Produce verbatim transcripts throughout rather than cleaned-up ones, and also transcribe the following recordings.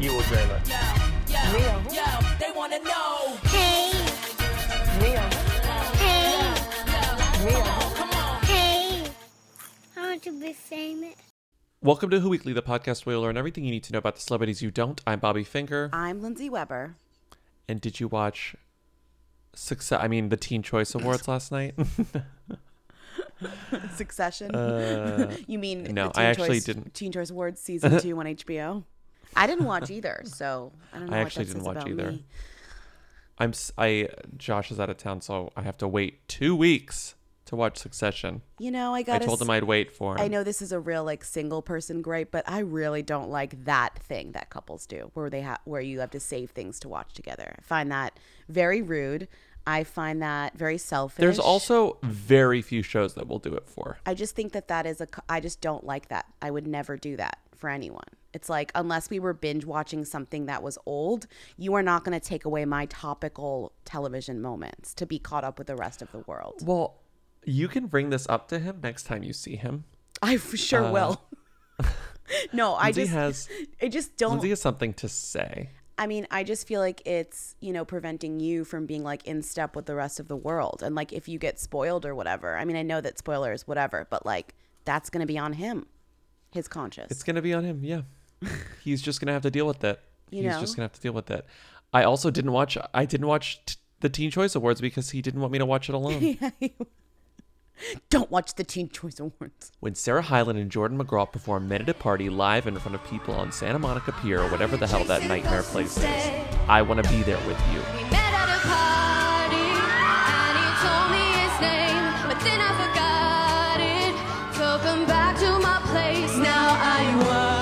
You or J-Lo? Yo, yo, they want to know. Hey. Mia. Hey. Mia. Come on. Hey. I want to be famous. Welcome to Who Weekly, the podcast where you'll learn everything you need to know about the celebrities you don't. I'm Bobby Finger. I'm Lindsay Weber. And did you watch Success? I mean, the Teen Choice Awards last night? Succession? Uh, you mean no, the I actually Choice, didn't. Teen Choice Awards season two on H B O? I didn't watch either, so I don't know. I what actually that didn't says watch either. Me. I'm I Josh is out of town, so I have to wait two weeks to watch Succession. You know, I got. I told him I'd wait for him. I know this is a real like single person gripe, but I really don't like that thing that couples do, where they ha- where you have to save things to watch together. I find that very rude. I find that very selfish. There's also very few shows that will do it for. I just think that that is a. I just don't like that. I would never do that for anyone. It's like, unless we were binge watching something that was old, you are not going to take away my topical television moments to be caught up with the rest of the world. Well, you can bring this up to him next time you see him. I sure uh, will. No, I just, has, I just don't. Lindsay has something to say. I mean, I just feel like it's, you know, preventing you from being like in step with the rest of the world. And like, if you get spoiled or whatever, I mean, I know that spoilers, whatever, but like, that's going to be on him. His conscience. It's going to be on him. Yeah. He's just gonna have to deal with that. You He's know? just gonna have to deal with that. I also didn't watch. I didn't watch t- the Teen Choice Awards because he didn't want me to watch it alone. Don't watch the Teen Choice Awards. When Sarah Hyland and Jordan McGraw perform "Men at a Party" live in front of people on Santa Monica Pier or whatever the hell that nightmare place is, I want to be there with you. We met at a party and he told me his name, but then I forgot it. So come back to my place now. I was.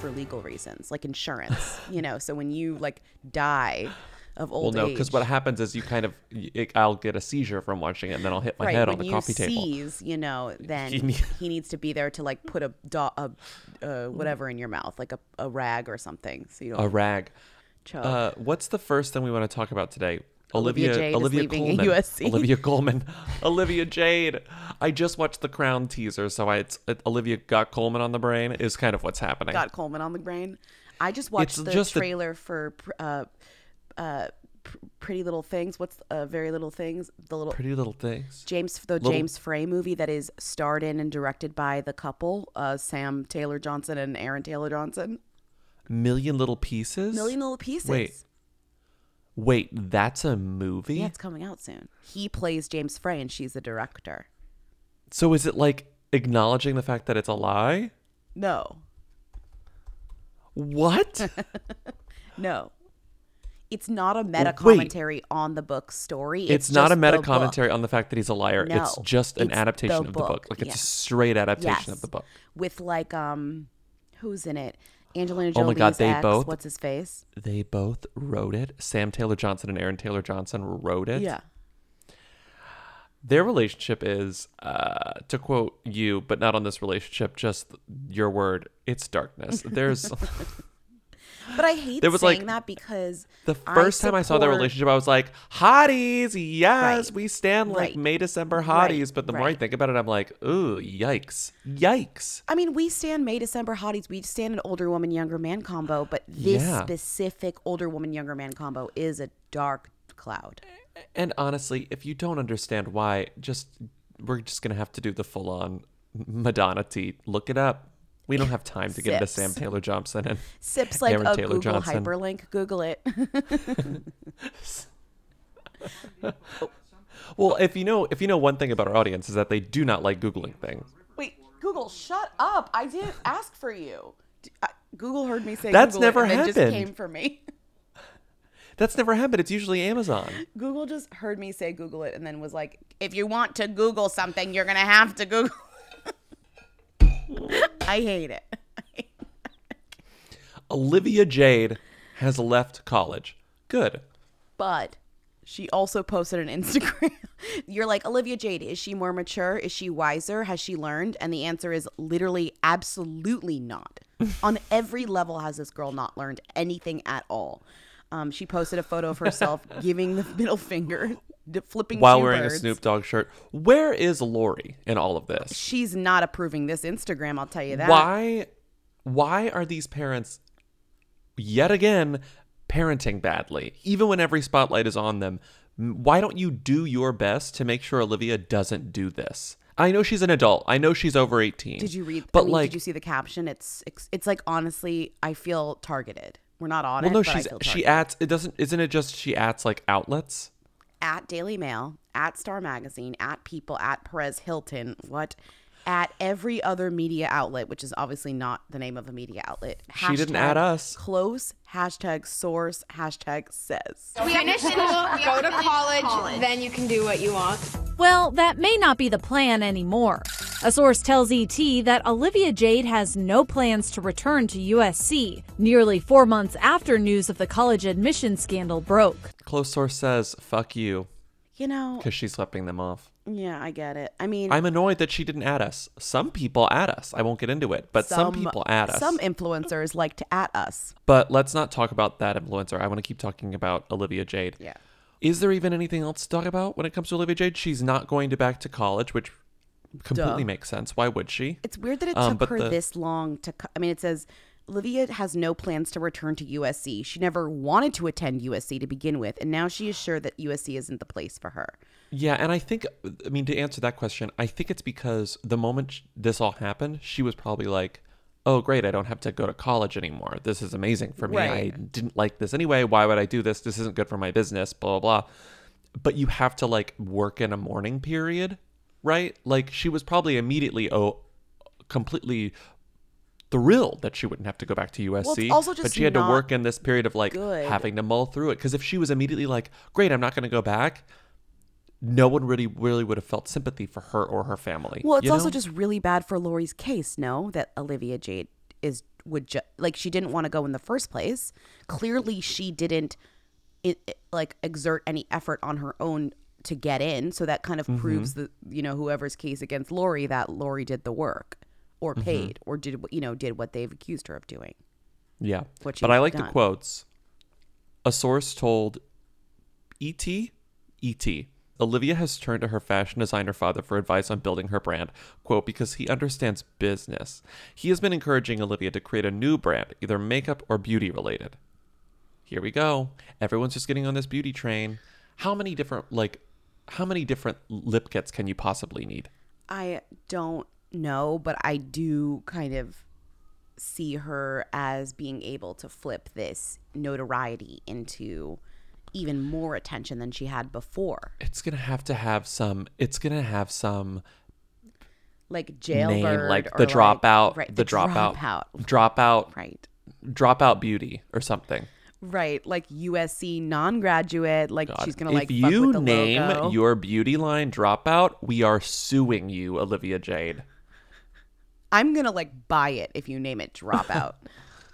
For legal reasons, like insurance, you know, so when you like die of old age. Well, no, because what happens is you kind of, it, I'll get a seizure from watching it and then I'll hit my right, head on the coffee seize, table. When you seize, you know, then he needs to be there to like put a, a, a whatever in your mouth, like a, a rag or something. So you don't. A rag. Choke. Uh, what's the first thing we want to talk about today? Olivia Olivia Jade Olivia is leaving Colman. U S C. Olivia Colman. Olivia Jade. I just watched The Crown teaser, so I, it's it, Olivia got Colman on the brain is kind of what's happening. Got Colman on the brain. I just watched it's the just trailer a, for uh, uh, Pretty Little Things. What's uh, Very Little Things? The little Pretty Little Things. James the little, James Frey movie that is starred in and directed by the couple uh, Sam Taylor-Johnson and Aaron Taylor-Johnson. Million Little Pieces. Million Little Pieces. Wait. Wait, that's a movie? Yeah, it's coming out soon. He plays James Frey and she's the director. So is it like acknowledging the fact that it's a lie? No. What? No. It's not a meta commentary Wait. on the book's story. It's, it's not a meta commentary book. on the fact that he's a liar. No, it's just an it's adaptation the of book. the book. Like, it's yeah. a straight adaptation yes. of the book. With like, um, who's in it? Angelina Jolie's oh my God, they ex, both, what's his face? They both wrote it. Sam Taylor-Johnson and Aaron Taylor-Johnson wrote it. Yeah. Their relationship is, uh, to quote you, but not on this relationship, just your word, it's darkness. There's... But I hate saying like, that because the first I time support... I saw that relationship, I was like, hotties, yes, right. we stand like right. May, December hotties. Right. But the right. more I think about it, I'm like, ooh, yikes, yikes. I mean, we stand May, December hotties. We stand an older woman, younger man combo. But this yeah. specific older woman, younger man combo is a dark cloud. And honestly, if you don't understand why, just we're just going to have to do the full on Madonna tea. Look it up. We don't have time to Sips. get into Sam Taylor-Johnson and Sips like Aaron a Taylor Google Johnson. hyperlink. Google it. Well, if you know, if you know one thing about our audience is that they do not like Googling things. Wait, Google, shut up! I didn't ask for you. I, Google heard me say that's Google never it and happened. It just came for me. That's never happened. It's usually Amazon. Google just heard me say Google it and then was like, "If you want to Google something, you're gonna have to Google." I hate it. I hate it. Olivia Jade has left college. Good. But She also posted an Instagram. You're like, Olivia Jade, is she more mature? Is she wiser? Has she learned? And the answer is literally absolutely not. On every level has this girl not learned anything at all. Um, she posted a photo of herself giving the middle finger, flipping while wearing birds. A Snoop Dogg shirt. Where is Lori in all of this? She's not approving this Instagram, I'll tell you that. Why? Why are these parents yet again parenting badly, even when every spotlight is on them? Why don't you do your best to make sure Olivia doesn't do this? I know she's an adult. I know she's over eighteen. Did you read? But I mean, like, did you see the caption? It's it's like, honestly, I feel targeted. We're not on well, it. Well, no, she's she adds. It doesn't. Isn't it just she adds like outlets? At Daily Mail, at Star Magazine, at People, at Perez Hilton. What? At every other media outlet, which is obviously not the name of a media outlet. Hashtag she didn't add us. Close, hashtag source, hashtag says. We finish school, go to college, college, then you can do what you want. Well, that may not be the plan anymore. A source tells E T that Olivia Jade has no plans to return to U S C, nearly four months after news of the college admission scandal broke. Close source says, fuck you. You know, because she's flipping them off. Yeah, I get it. I mean, I'm annoyed that she didn't add us. Some people add us. I won't get into it, but some, some people add us. Some influencers like to add us. But let's not talk about that influencer. I want to keep talking about Olivia Jade. Yeah. Is there even anything else to talk about when it comes to Olivia Jade? She's not going to back to college, which completely Duh. makes sense. Why would she? It's weird that it um, took her the... this long to. Co- I mean, it says Olivia has no plans to return to U S C. She never wanted to attend U S C to begin with, and now she is sure that U S C isn't the place for her. Yeah, and I think, I mean, to answer that question, I think it's because the moment this all happened, she was probably like, oh, great, I don't have to go to college anymore. This is amazing for me. Right. I didn't like this anyway. Why would I do this? This isn't good for my business, blah, blah, blah. But you have to, like, work in a mourning period, right? Like, she was probably immediately oh, completely... thrilled that she wouldn't have to go back to U S C, well, also just but she had to work in this period of like good. having to mull through it, because if she was immediately like, great, I'm not going to go back, no one really really would have felt sympathy for her or her family. Well, it's also know? just really bad for Lori's case. No, that Olivia Jade is would ju- like she didn't want to go in the first place. Clearly she didn't it, it, like exert any effort on her own to get in, so that kind of mm-hmm. proves that, you know, whoever's case against Lori, that Lori did the work. Or paid, mm-hmm. or did you know did what they've accused her of doing. Yeah, but I like done. the quotes. A source told E T, E T, Olivia has turned to her fashion designer father for advice on building her brand, quote, because he understands business. He has been encouraging Olivia to create a new brand, either makeup or beauty related. Here we go. Everyone's just getting on this beauty train. How many different like, how many different lip kits can you possibly need? I don't. No, but I do kind of see her as being able to flip this notoriety into even more attention than she had before. It's gonna have to have some. It's gonna have some like jailbird, name, like the dropout, like, right, the, the dropout, dropout, dropout, right, dropout beauty or something. Right, like U S C non-graduate, like God. she's gonna like. If fuck you with the name logo. Your beauty line dropout, we are suing you, Olivia Jade. I'm going to like buy it if you name it Dropout.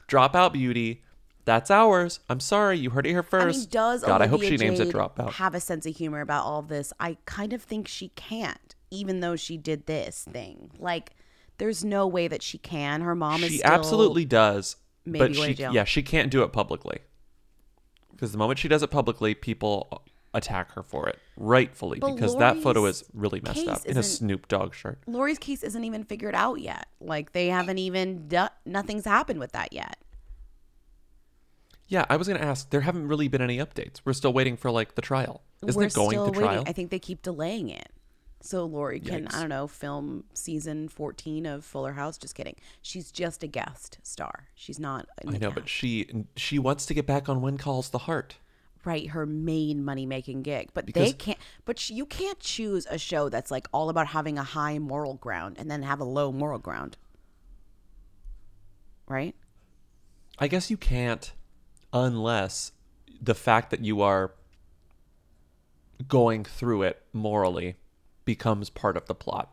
Dropout Beauty. That's ours. I'm sorry. You heard it here first. I mean, does God, Olivia I hope she Jade names it Dropout. Have a sense of humor about all this? I kind of think she can't, even though she did this thing. Like, there's no way that she can. Her mom is she still... She absolutely does. Maybe but she, yeah, she can't do it publicly. Because the moment she does it publicly, people... attack her for it, rightfully, but because Lori's that photo is really messed up in a Snoop Dogg shirt. Lori's case isn't even figured out yet. Like, they haven't even du- nothing's happened with that yet. Yeah, I was gonna ask. There haven't really been any updates. We're still waiting for like the trial. Isn't We're it going to trial? I think they keep delaying it, so Lori can Yikes. I don't know film season fourteen of Fuller House. Just kidding. She's just a guest star. She's not. I know, cast. but she she wants to get back on When Calls the Heart. Right, her main money-making gig. But because they can't. But sh- you can't choose a show that's like all about having a high moral ground and then have a low moral ground, right? I guess you can't, unless the fact that you are going through it morally becomes part of the plot.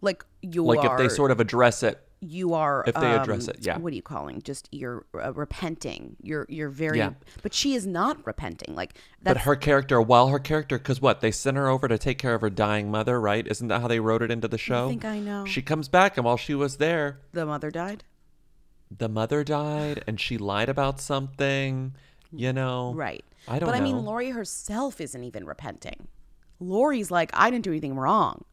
Like you, like are, if they sort of address it you are, if they um, address it, yeah. What are you calling? Just you're uh, repenting. You're you're very, yeah. But she is not repenting. Like, that's, but her character, while her character, because what they sent her over to take care of her dying mother, right? Isn't that how they wrote it into the show? I think I know. She comes back, and while she was there, the mother died. The mother died, and she lied about something. You know, right? I don't. But know. I mean, Lori herself isn't even repenting. Lori's like, I didn't do anything wrong.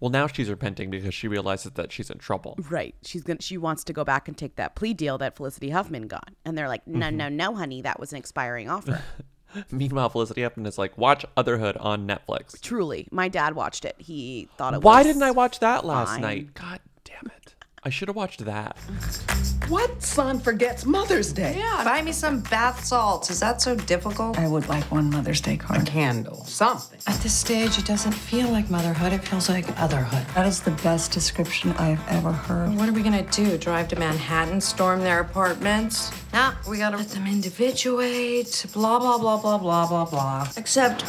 Well, now she's repenting because she realizes that she's in trouble. Right. She's gonna. She wants to go back and take that plea deal that Felicity Huffman got. And they're like, no, mm-hmm. no, no, honey. That was an expiring offer. Meanwhile, Felicity Huffman is like, watch Otherhood on Netflix. Truly. My dad watched it. He thought it Why was Why didn't I watch that last fine. night? God damn it. I should have watched that. What son forgets Mother's Day? Yeah. Buy me some bath salts. Is that so difficult? I would like one Mother's Day card. A candle. Something. At this stage, it doesn't feel like motherhood. It feels like otherhood. That is the best description I've ever heard. What are we going to do? Drive to Manhattan? Storm their apartments? Nah, we got to let them individuate. Blah, blah, blah, blah, blah, blah, blah. Except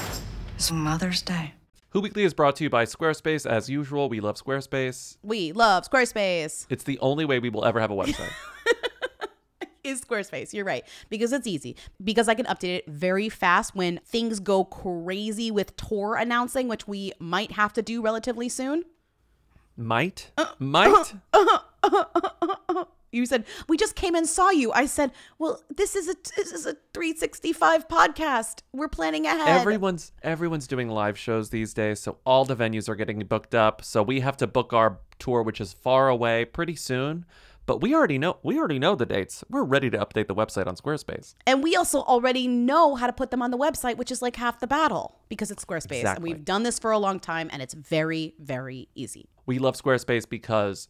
it's Mother's Day. Who Weekly is brought to you by Squarespace. As usual, we love Squarespace. We love Squarespace. It's the only way we will ever have a website. Is Squarespace. You're right. Because it's easy. Because I can update it very fast when things go crazy with tour announcing, which we might have to do relatively soon. Might? Uh, might? Uh, uh, uh, uh, uh, you said, we just came and saw you. I said, well, this is a this is a three sixty-five podcast. We're planning ahead. Everyone's everyone's doing live shows these days, so all the venues are getting booked up. So we have to book our tour, which is far away, pretty soon. But we already know we already know the dates. We're ready to update the website on Squarespace. And we also already know how to put them on the website, which is like half the battle because it's Squarespace. Exactly. And we've done this for a long time, and it's very, very easy. We love Squarespace because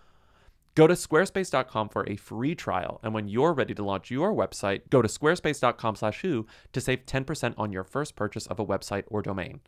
go to squarespace dot com for a free trial. And when you're ready to launch your website, go to squarespace dot com slash who to save ten percent on your first purchase of a website or domain.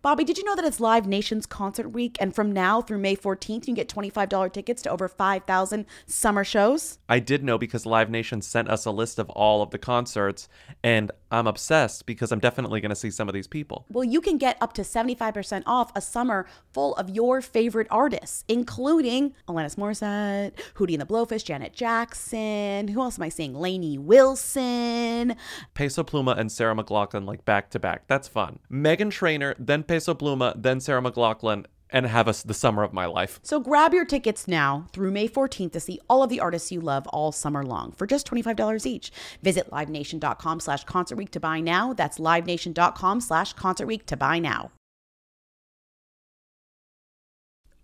Bobby, did you know that it's Live Nation's Concert Week? And from now through May fourteenth, you can get twenty-five dollars tickets to over five thousand summer shows. I did know because Live Nation sent us a list of all of the concerts. And I'm obsessed because I'm definitely going to see some of these people. Well, you can get up to seventy-five percent off a summer full of your favorite artists, including Alanis Morissette, Hootie and the Blowfish, Janet Jackson. Who else am I seeing? Lainey Wilson. Peso Pluma and Sarah McLachlan, like back to back. That's fun. Meghan Trainor, then Peso Pluma, then Sarah McLachlan, and have us the summer of my life. So grab your tickets now through May fourteenth to see all of the artists you love all summer long for just twenty-five dollars each. Visit livenation dot com slash concert week to buy now. That's livenation dot com slash concert week to buy now.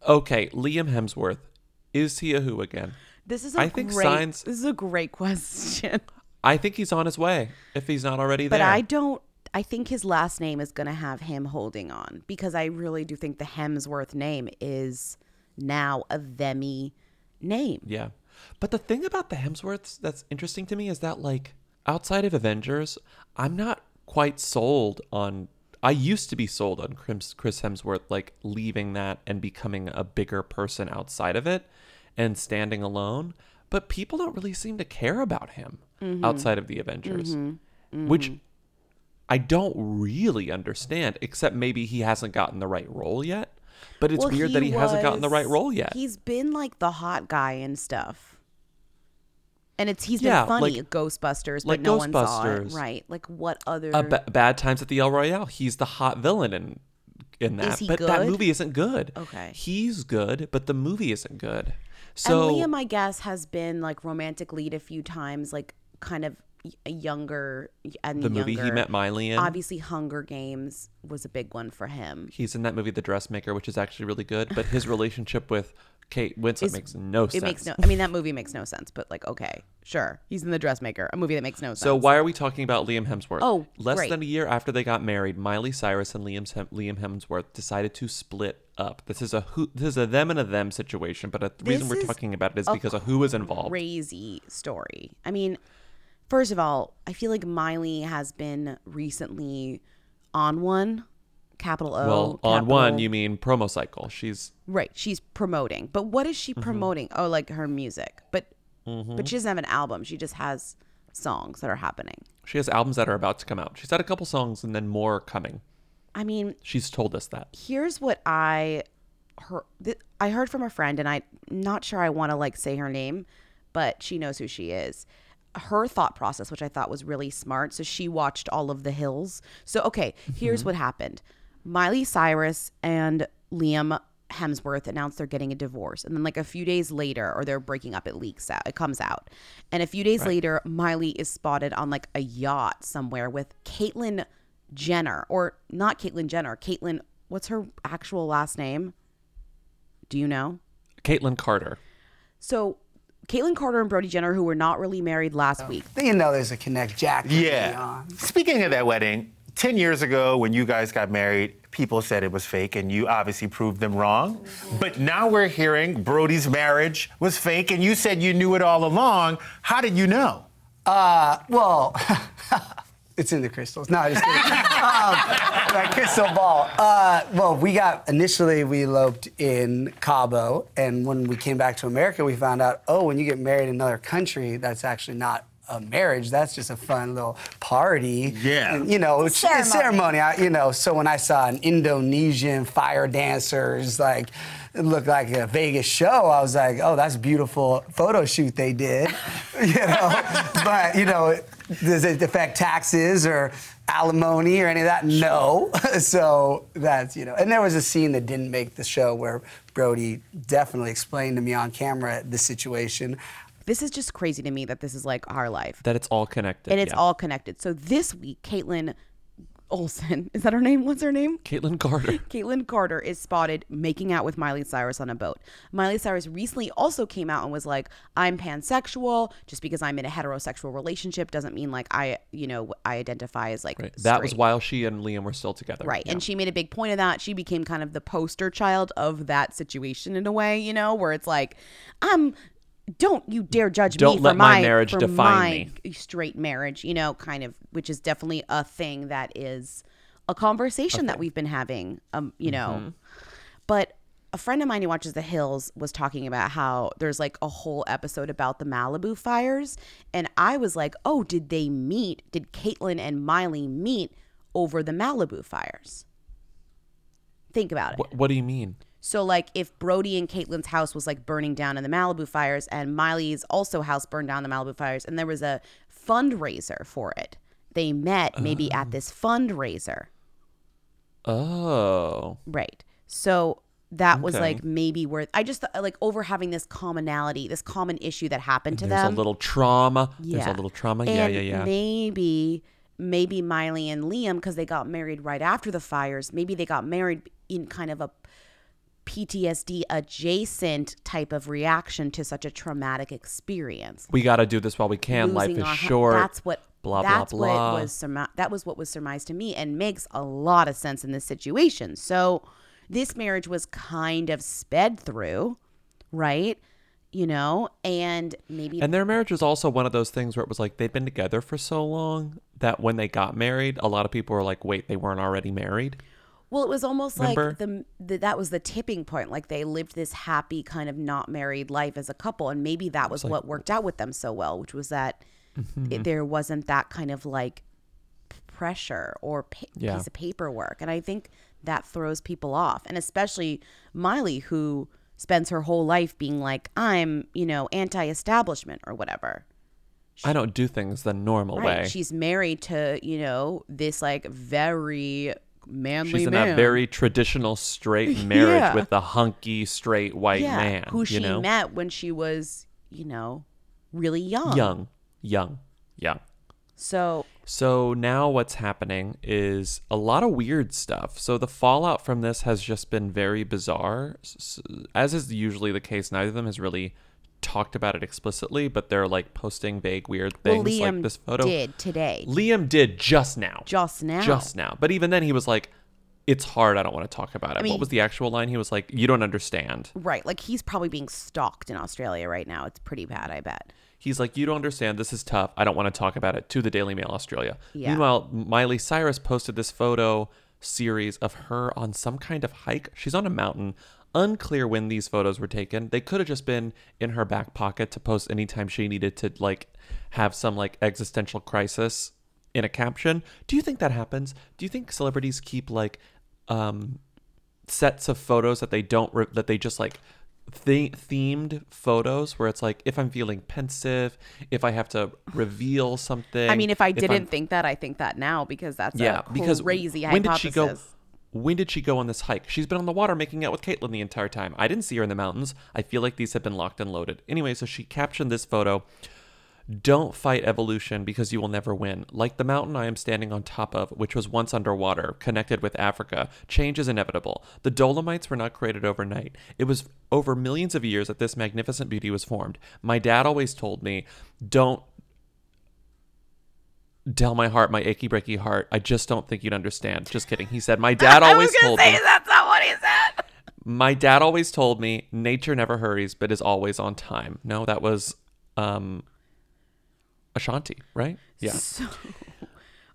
Okay, Liam Hemsworth, is he a who again? This is a I think great, signs, this is a great question. I think he's on his way if he's not already there. But I don't I think his last name is going to have him holding on because I really do think the Hemsworth name is now a themy name. Yeah. But the thing about the Hemsworths that's interesting to me is that, like, outside of Avengers, I'm not quite sold on – I used to be sold on Chris Hemsworth, like, leaving that and becoming a bigger person outside of it and standing alone. But people don't really seem to care about him mm-hmm. outside of the Avengers, mm-hmm. Mm-hmm. which – I don't really understand, except maybe he hasn't gotten the right role yet. But it's well, weird he that he was, hasn't gotten the right role yet. He's been like the hot guy and stuff. And it's he's yeah, been funny, like, Ghostbusters, like but no Ghostbusters. One saw it. Right. Like what other... Uh, b- bad Times at the El Royale. He's the hot villain in, in that. Is he but good? That movie isn't good. Okay. He's good, but the movie isn't good. So and Liam, I guess, has been like romantic lead a few times, like kind of... A younger and the younger. Movie he met Miley in. Obviously, Hunger Games was a big one for him. He's in that movie, The Dressmaker, which is actually really good. But his relationship with Kate Winslet is, makes no it sense. It makes no. I mean, that movie makes no sense. But like, okay, sure, he's in The Dressmaker, a movie that makes no sense. So why are we talking about Liam Hemsworth? Oh, less great. than a year after they got married, Miley Cyrus and Liam Hem- Liam Hemsworth decided to split up. This is a who, this is a them and a them situation. But the reason we're talking about it is because a who is involved. Crazy story. I mean. First of all, I feel like Miley has been recently on one capital O. Well, capital... on one, you mean promo cycle. She's... Right. She's promoting. But what is she promoting? Mm-hmm. Oh, like her music. But mm-hmm. but she doesn't have an album. She just has songs that are happening. She has albums that are about to come out. She's had a couple songs and then more coming. I mean... She's told us that. Here's what I... Her, th- I heard from a friend, and I'm not sure I want to like say her name, but she knows who she is. Her thought process, which I thought was really smart. So she watched all of The Hills. So, okay, here's mm-hmm. what happened. Miley Cyrus and Liam Hemsworth announced they're getting a divorce. And then like a few days later, or they're breaking up, it leaks out, it comes out. And a few days right. later, Miley is spotted on like a yacht somewhere with Kaitlyn Jenner, or not Kaitlyn Jenner, Kaitlyn, what's her actual last name? Do you know? Kaitlynn Carter. So Kaitlynn Carter and Brody Jenner, who were not really married last oh. week. You know there's a connect, Jack. Yeah. Speaking of that wedding, ten years ago when you guys got married, people said it was fake, and you obviously proved them wrong. But now we're hearing Brody's marriage was fake, and you said you knew it all along. How did you know? Uh, well... It's in the crystals. No, just kidding. um, that crystal ball. Uh, well, we got, initially we eloped in Cabo, and when we came back to America, we found out, oh, when you get married in another country, that's actually not a marriage. That's just a fun little party. Yeah. And, you know, it's ceremony. It's ceremony. I, you know, so when I saw an Indonesian fire dancers, like, it looked like a Vegas show, I was like, oh, that's a beautiful photo shoot they did, you know? But, you know, does it affect taxes or alimony or any of that? No. So that's, you know. And there was a scene that didn't make the show where Brody definitely explained to me on camera the situation. This is just crazy to me that this is like our life. That it's all connected. And it's yeah. all connected. So this week, Kaitlyn Olsen, is that her name? What's her name? Kaitlynn Carter. Kaitlynn Carter is spotted making out with Miley Cyrus on a boat. Miley Cyrus recently also came out and was like, I'm pansexual. Just because I'm in a heterosexual relationship doesn't mean like I, you know, I identify as like right. That was while she and Liam were still together. Right. Yeah. And she made a big point of that. She became kind of the poster child of that situation in a way, you know, where it's like, I'm... Don't you dare judge Don't me let for my, my marriage for define my me. Straight marriage, you know, kind of, which is definitely a thing that is a conversation okay. that we've been having, um, you mm-hmm. know. But a friend of mine who watches The Hills was talking about how there's like a whole episode about the Malibu fires. And I was like, oh, did they meet? Did Kaitlyn and Miley meet over the Malibu fires? Think about it. What, what do you mean? So, like, if Brody and Kaitlyn's house was, like, burning down in the Malibu fires, and Miley's also house burned down in the Malibu fires, and there was a fundraiser for it, they met maybe oh. at this fundraiser. Oh. Right. So that okay. was, like, maybe where – I just – like, over having this commonality, this common issue that happened to there's them. There's a little trauma. Yeah. There's a little trauma. And yeah, yeah, yeah. maybe – Maybe Miley and Liam, because they got married right after the fires, maybe they got married in kind of a P T S D adjacent type of reaction to such a traumatic experience. We got to do this while we can. Losing life is short. Ha- that's what blah that's blah blah. What was surmi- that was what was surmised to me, and makes a lot of sense in this situation. So this marriage was kind of sped through, right? You know, and maybe... And their marriage was also one of those things where it was like, they'd been together for so long that when they got married, a lot of people were like, wait, they weren't already married? Well, it was almost Remember? like the, the that was the tipping point. Like, they lived this happy kind of not married life as a couple. And maybe that was like, what worked out with them so well, which was that mm-hmm. it, there wasn't that kind of like pressure or pa- yeah. piece of paperwork. And I think that throws people off. And especially Miley, who... spends her whole life being like, I'm, you know, anti-establishment or whatever. She, I don't do things the normal right. way. She's married to, you know, this like very manly man. She's in man. that very traditional straight marriage yeah. with the hunky straight white yeah. man. Who she you know? met when she was, you know, really young. Young, young, young. So... So now what's happening is a lot of weird stuff. So the fallout from this has just been very bizarre. As is usually the case, neither of them has really talked about it explicitly, but they're like posting vague, weird things well, like this photo. Liam did today. Liam did just now. Just now. Just now. But even then he was like, it's hard. I don't want to talk about it. I mean, what was the actual line? He was like, you don't understand. Right. Like he's probably being stalked in Australia right now. It's pretty bad, I bet. He's like, you don't understand. This is tough. I don't want to talk about it, to the Daily Mail Australia. Yeah. Meanwhile, Miley Cyrus posted this photo series of her on some kind of hike. She's on a mountain. Unclear when these photos were taken. They could have just been in her back pocket to post anytime she needed to, like, have some, like, existential crisis in a caption. Do you think that happens? Do you think celebrities keep, like, um, sets of photos that they don't, re- that they just, like, the- themed photos where it's like, if I'm feeling pensive, if I have to reveal something. I mean, if I didn't if think that, I think that now, because that's yeah, a because crazy when hypothesis. Did she go? When did she go on this hike? She's been on the water making out with Kaitlynn the entire time. I didn't see her in the mountains. I feel like these have been locked and loaded. Anyway, so she captioned this photo. Don't fight evolution because you will never win. Like the mountain I am standing on top of, which was once underwater, connected with Africa, change is inevitable. The Dolomites were not created overnight. It was over millions of years that this magnificent beauty was formed. My dad always told me, don't tell my heart, my achy breaky heart, I just don't think you'd understand. Just kidding. He said, my dad always told me. I was going to say that's not what he said. My dad always told me, nature never hurries, but is always on time. No, that was... um. Ashanti, right? Yeah. So...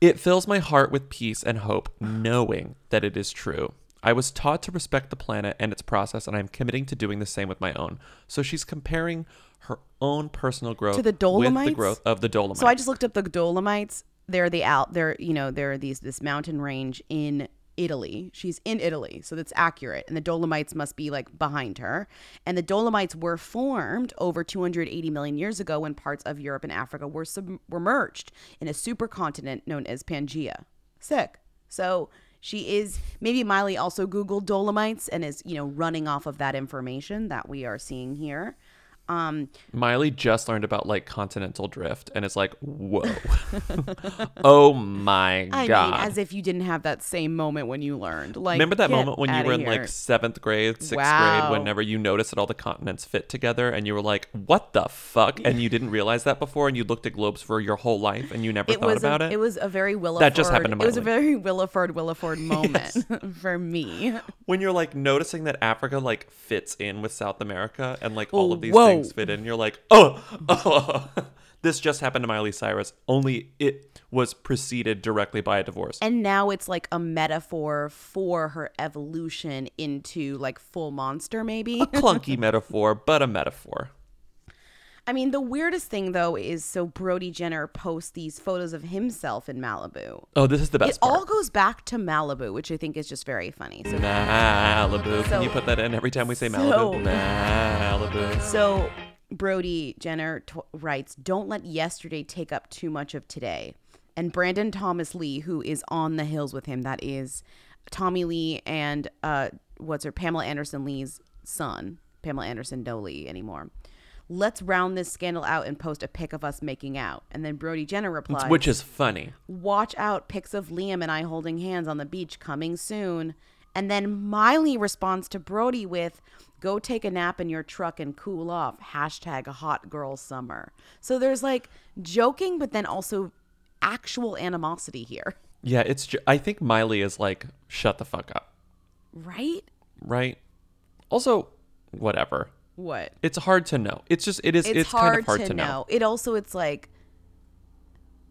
It fills my heart with peace and hope, knowing that it is true. I was taught to respect the planet and its process, and I'm committing to doing the same with my own. So she's comparing her own personal growth to the Dolomites? With the growth of the Dolomites. So I just looked up the Dolomites. They're the out. They're you know they're these this mountain range in Italy. She's in Italy, so that's accurate. And the Dolomites must be like behind her. And the Dolomites were formed over two hundred eighty million years ago when parts of Europe and Africa were sub- were merged in a supercontinent known as Pangaea. Sick. So she is, maybe Miley also Googled Dolomites and is, you know, running off of that information that we are seeing here. Um, Miley just learned about like continental drift and it's like, whoa. Oh my I God. Mean, as if you didn't have that same moment when you learned. Like, remember that moment when you were here. in like seventh grade, sixth wow. grade, whenever you noticed that all the continents fit together and you were like, what the fuck? And you didn't realize that before and you looked at globes for your whole life and you never it thought about a, it. It was a very Williford. That just happened to Miley. It was a very Williford, Williford moment yes. for me. When you're like noticing that Africa like fits in with South America and like all of these whoa. things. Fit in. You're like, oh, oh, this just happened to Miley Cyrus. Only it was preceded directly by a divorce. And now it's like a metaphor for her evolution into like full monster, maybe. A clunky metaphor, but a metaphor. I mean, the weirdest thing, though, is so Brody Jenner posts these photos of himself in Malibu. Oh, this is the best It part. all goes back to Malibu, which I think is just very funny. So, Malibu. So, can you put that in every time we say Malibu? So, Malibu. So Brody Jenner t- writes, don't let yesterday take up too much of today. And Brandon Thomas Lee, who is on The Hills with him, that is Tommy Lee and uh, what's her, Pamela Anderson Lee's son. Pamela Anderson, no Lee anymore. Let's round this scandal out and post a pic of us making out. And then Brody Jenner replies. Which is funny. Watch out, pics of Liam and I holding hands on the beach coming soon. And then Miley responds to Brody with, go take a nap in your truck and cool off. Hashtag hot girl summer. So there's like joking, but then also actual animosity here. Yeah, it's. Ju- I think Miley is like, shut the fuck up. Right? Right. Also, whatever. What? It's hard to know. It's just, it is, it's, it's hard kind of hard to, to know. know. It also, it's like,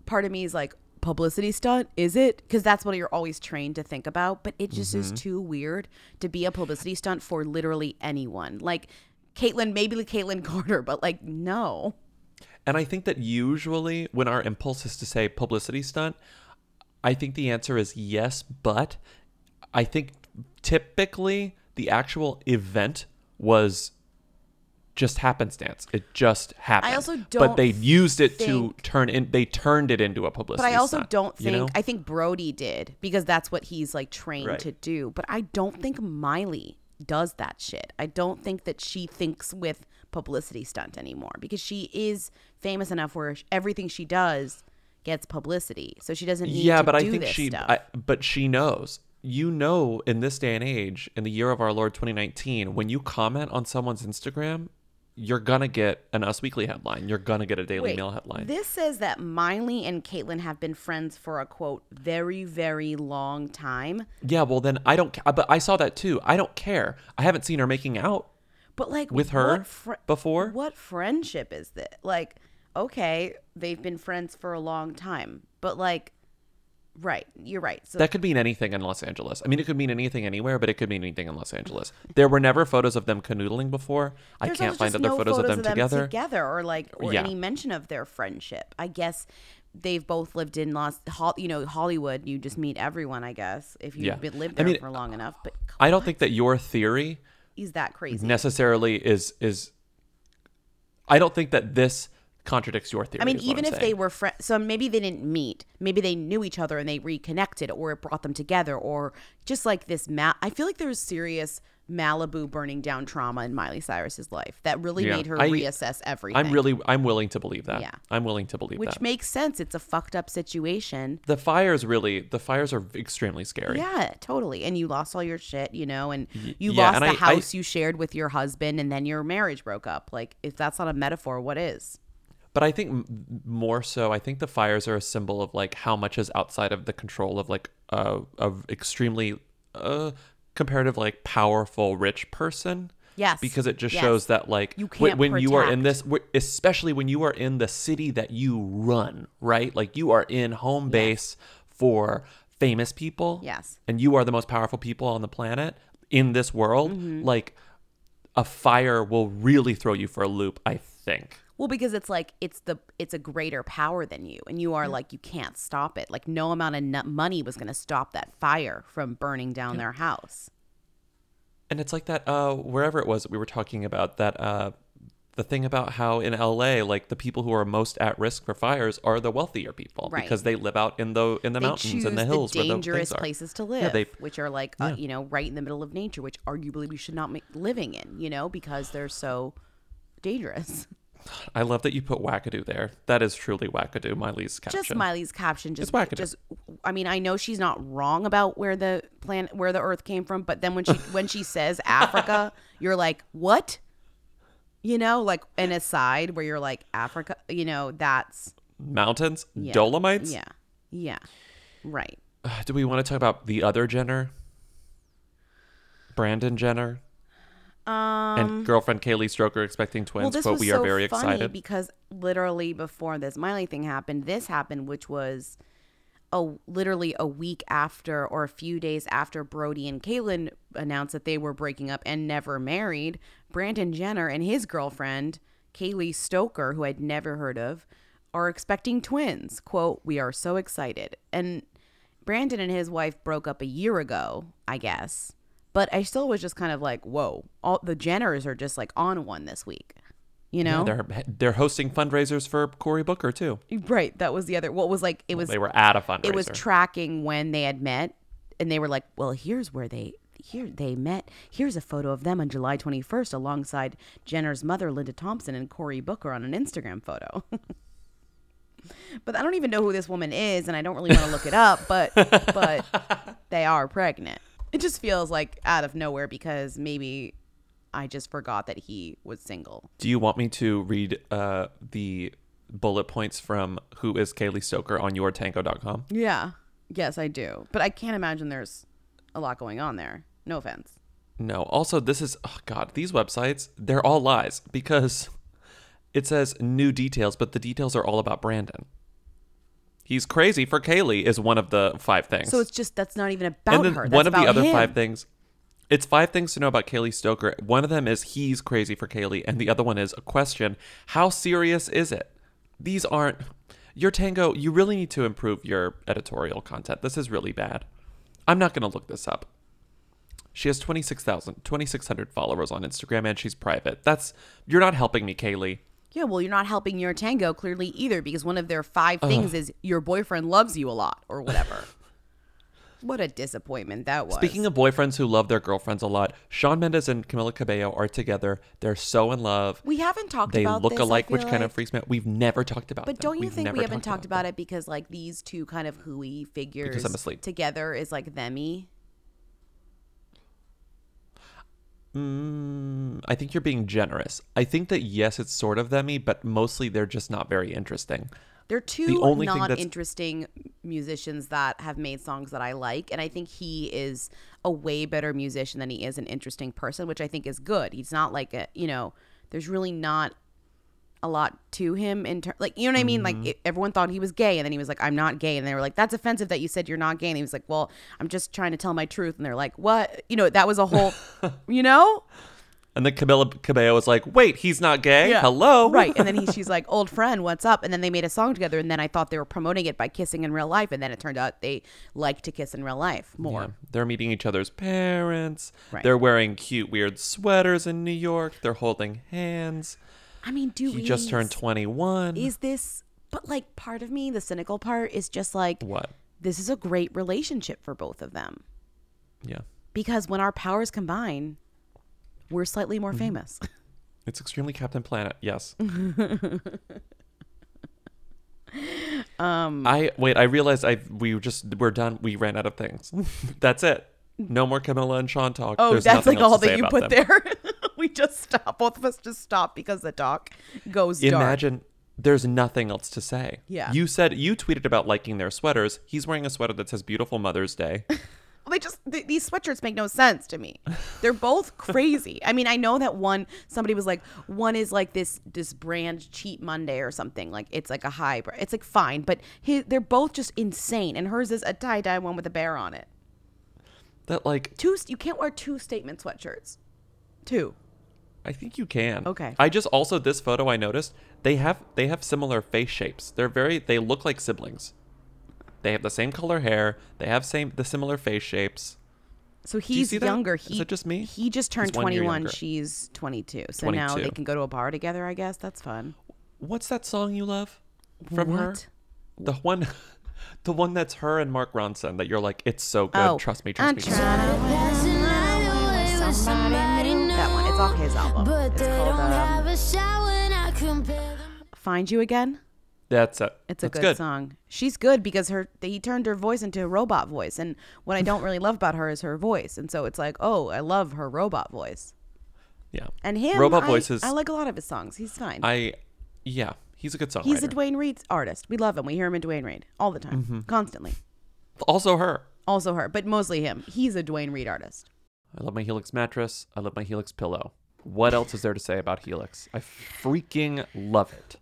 part of me is like, publicity stunt, is it? Because that's what you're always trained to think about. But it just mm-hmm. is too weird to be a publicity stunt for literally anyone. Like, Kaitlynn, maybe the Kaitlynn Carter, but like, no. And I think that usually when our impulse is to say publicity stunt, I think the answer is yes, but I think typically the actual event was just happenstance. It just happened. I also don't But they used it think, to turn in they turned it into a publicity stunt. But I also stunt, don't think you know? I think Brody did because that's what he's like trained right. to do. But I don't think Miley does that shit. I don't think that she thinks with publicity stunt anymore because she is famous enough where everything she does gets publicity. So she doesn't need yeah, to but do I think this she, stuff. I, but she knows. You know, in this day and age, in the year of our Lord twenty nineteen, when you comment on someone's Instagram, you're going to get an Us Weekly headline. You're going to get a Daily Wait, Mail headline. This says that Miley and Kaitlynn have been friends for a, quote, very, very long time. Yeah, well, then I don't – but I saw that too. I don't care. I haven't seen her making out but like with her what fr- before. What friendship is this? Like, okay, they've been friends for a long time. But, like, Right. You're right. So that could mean anything in Los Angeles. I mean, it could mean anything anywhere, but it could mean anything in Los Angeles. There were never photos of them canoodling before. There's I can't find other no photos, photos of them, of them together. together or like or yeah. any mention of their friendship. I guess they've both lived in Los, you know, Hollywood. You just meet everyone, I guess, if you've yeah. been lived there I mean, for long enough. But I don't on. think that your theory is that crazy necessarily is is. I don't think that this contradicts your theory. I mean, even if saying. they were friends, so maybe they didn't meet, maybe they knew each other and they reconnected, or it brought them together, or just like this ma- I feel like there's serious Malibu burning down trauma in Miley Cyrus's life that really yeah. made her I, reassess everything. I'm really I'm willing to believe that. Yeah. I'm willing to believe Which that. Which makes sense. It's a fucked up situation. The fires really the fires are extremely scary. Yeah, totally. And you lost all your shit, you know, and you yeah, lost and the I, house I, you shared with your husband, and then your marriage broke up. Like, if that's not a metaphor, what is? But I think more so, I think the fires are a symbol of like how much is outside of the control of like uh, of extremely uh, comparative like powerful rich person. Yes. Because it just yes. shows that like you can't when, when you are in this, especially when you are in the city that you run, right? Like you are in home base yes. for famous people. Yes. And you are the most powerful people on the planet in this world. Mm-hmm. Like a fire will really throw you for a loop, I think. Well, because it's like it's the it's a greater power than you, and you are yeah. like you can't stop it. Like no amount of money was going to stop that fire from burning down yeah. their house. And it's like that uh, wherever it was that we were talking about that uh, the thing about how in L A, like the people who are most at risk for fires are the wealthier people right. because they live out in the in the they mountains and the hills, the dangerous where the places to live, yeah, they, which are like yeah. uh, you know right in the middle of nature, which arguably we should not be living in, you know, because they're so dangerous. I love that you put wackadoo there. That is truly wackadoo, Miley's caption. Just Miley's caption. Just, it's wackadoo. Just, I mean, I know she's not wrong about where the planet, where the Earth came from, but then when she when she says Africa, you're like, what? You know, like an aside where you're like, Africa, you know, that's... Mountains? Yeah. Dolomites? Yeah. Yeah. Right. Uh, do we want to talk about the other Jenner? Brandon Jenner? Um, and girlfriend Kaylee Stoker expecting twins. Well, this quote, was we so are very funny excited because literally before this Miley thing happened, this happened, which was a literally a week after or a few days after Brody and Kaitlynn announced that they were breaking up and never married. Brandon Jenner and his girlfriend Kaylee Stoker, who I'd never heard of, are expecting twins. Quote, we are so excited. And Brandon and his wife broke up a year ago, I guess. But I still was just kind of like, whoa, all the Jenners are just like on one this week, you know? Yeah, they're they're hosting fundraisers for Cory Booker, too. Right. That was the other. What was like it was they were at a fundraiser. It was tracking when they had met. And they were like, well, here's where they here they met. Here's a photo of them on July twenty-first alongside Jenner's mother, Linda Thompson, and Cory Booker on an Instagram photo. But I don't even know who this woman is. And I don't really want to look it up. But but they are pregnant. It just feels like out of nowhere because maybe I just forgot that he was single. Do you want me to read uh, the bullet points from Who is Kaylee Stoker on your tango dot com? Yeah. Yes, I do. But I can't imagine there's a lot going on there. No offense. No. Also, this is, oh God, these websites, they're all lies because it says new details, but the details are all about Brandon. He's crazy for Kaylee is one of the five things. So it's just that's not even about and then her. That's one of about the other him. Five things. It's five things to know about Kaylee Stoker. One of them is he's crazy for Kaylee, and the other one is a question: how serious is it? These aren't your tango. You really need to improve your editorial content. This is really bad. I'm not going to look this up. She has twenty-six thousand, twenty-six hundred followers on Instagram, and she's private. That's you're not helping me, Kaylee. Yeah, well, you're not helping your tango clearly either because one of their five things Ugh. is your boyfriend loves you a lot or whatever. What a disappointment that was. Speaking of boyfriends who love their girlfriends a lot, Shawn Mendes and Camila Cabello are together. They're so in love. We haven't talked they about this. They look alike, which like. kind of freaks me out. We've never talked about it. But them. don't you We've think we haven't talked about, about it because like these two kind of hooey figures together is like them-y? Mm, I think you're being generous. I think that, yes, it's sort of them-y, but mostly they're just not very interesting. They're two the not interesting musicians that have made songs that I like. And I think he is a way better musician than he is an interesting person, which I think is good. He's not like a, you know, there's really not a lot to him in ter- like, you know what I mean? Mm-hmm. Like it, everyone thought he was gay, and then he was like, I'm not gay. And they were like, that's offensive that you said you're not gay. And he was like, well, I'm just trying to tell my truth. And they're like, what? You know, that was a whole, you know? And then Camila Cabello was like, wait, he's not gay? Yeah. Hello? Right. And then he, she's like, old friend, what's up? And then they made a song together. And then I thought they were promoting it by kissing in real life. And then it turned out they like to kiss in real life more. Yeah. They're meeting each other's parents. Right. They're wearing cute, weird sweaters in New York. They're holding hands. I mean, do we... He just turned twenty-one. Is this... But like part of me, the cynical part, is just like... What? This is a great relationship for both of them. Yeah. Because when our powers combine... We're slightly more famous. It's extremely Captain Planet, yes. um, I wait. I realized I we just we're done. We ran out of things. That's it. No more Camila and Sean talk. Oh, There's that's like all that you put them. There. We just stop. Both of us just stop because the talk goes dark. Imagine. There's nothing else to say. Yeah. You said you tweeted about liking their sweaters. He's wearing a sweater that says "Beautiful Mother's Day." They just th- these sweatshirts make no sense to me. They're both crazy. I mean, I know that one somebody was like, one is like this this brand Cheat Monday or something, like it's like a high. It's like fine, but he, they're both just insane. And hers is a tie dye one with a bear on it. That like two. You can't wear two statement sweatshirts. Two. I think you can. Okay. I just also this photo I noticed they have they have similar face shapes. They're very they look like siblings. They have the same color hair. They have same the similar face shapes. So he's you younger. He, Is it just me? He just turned twenty-one. She's twenty-two. So twenty-two. Now they can go to a bar together, I guess. That's fun. What's that song you love from what? her? The one, the one that's her and Mark Ronson that you're like, it's so good. Oh, trust me, trust I'm me. Trying so good. That one. It's off his album. But it's called um, Find You Again. That's a, it's a good, good song. She's good because her he turned her voice into a robot voice. And what I don't really love about her is her voice. And so it's like, oh, I love her robot voice. Yeah. And him, robot I, voices, I like a lot of his songs. He's fine. I, yeah, he's a good songwriter. He's a Duane Reade artist. We love him. We hear him in Duane Reade all the time, mm-hmm. constantly. Also her. Also her, but mostly him. He's a Duane Reade artist. I love my Helix mattress. I love my Helix pillow. What else is there to say about Helix? I freaking love it.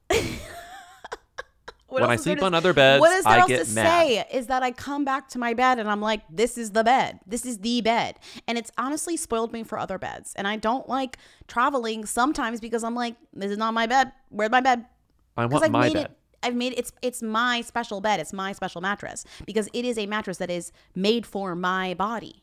What when I sleep on other beds, what is there I else get to mad. Say is that I come back to my bed and I'm like, this is the bed. This is the bed. And it's honestly spoiled me for other beds. And I don't like traveling sometimes because I'm like, this is not my bed. Where's my bed? I want I've my made bed. It, I've made it. It's, it's my special bed. It's my special mattress because it is a mattress that is made for my body.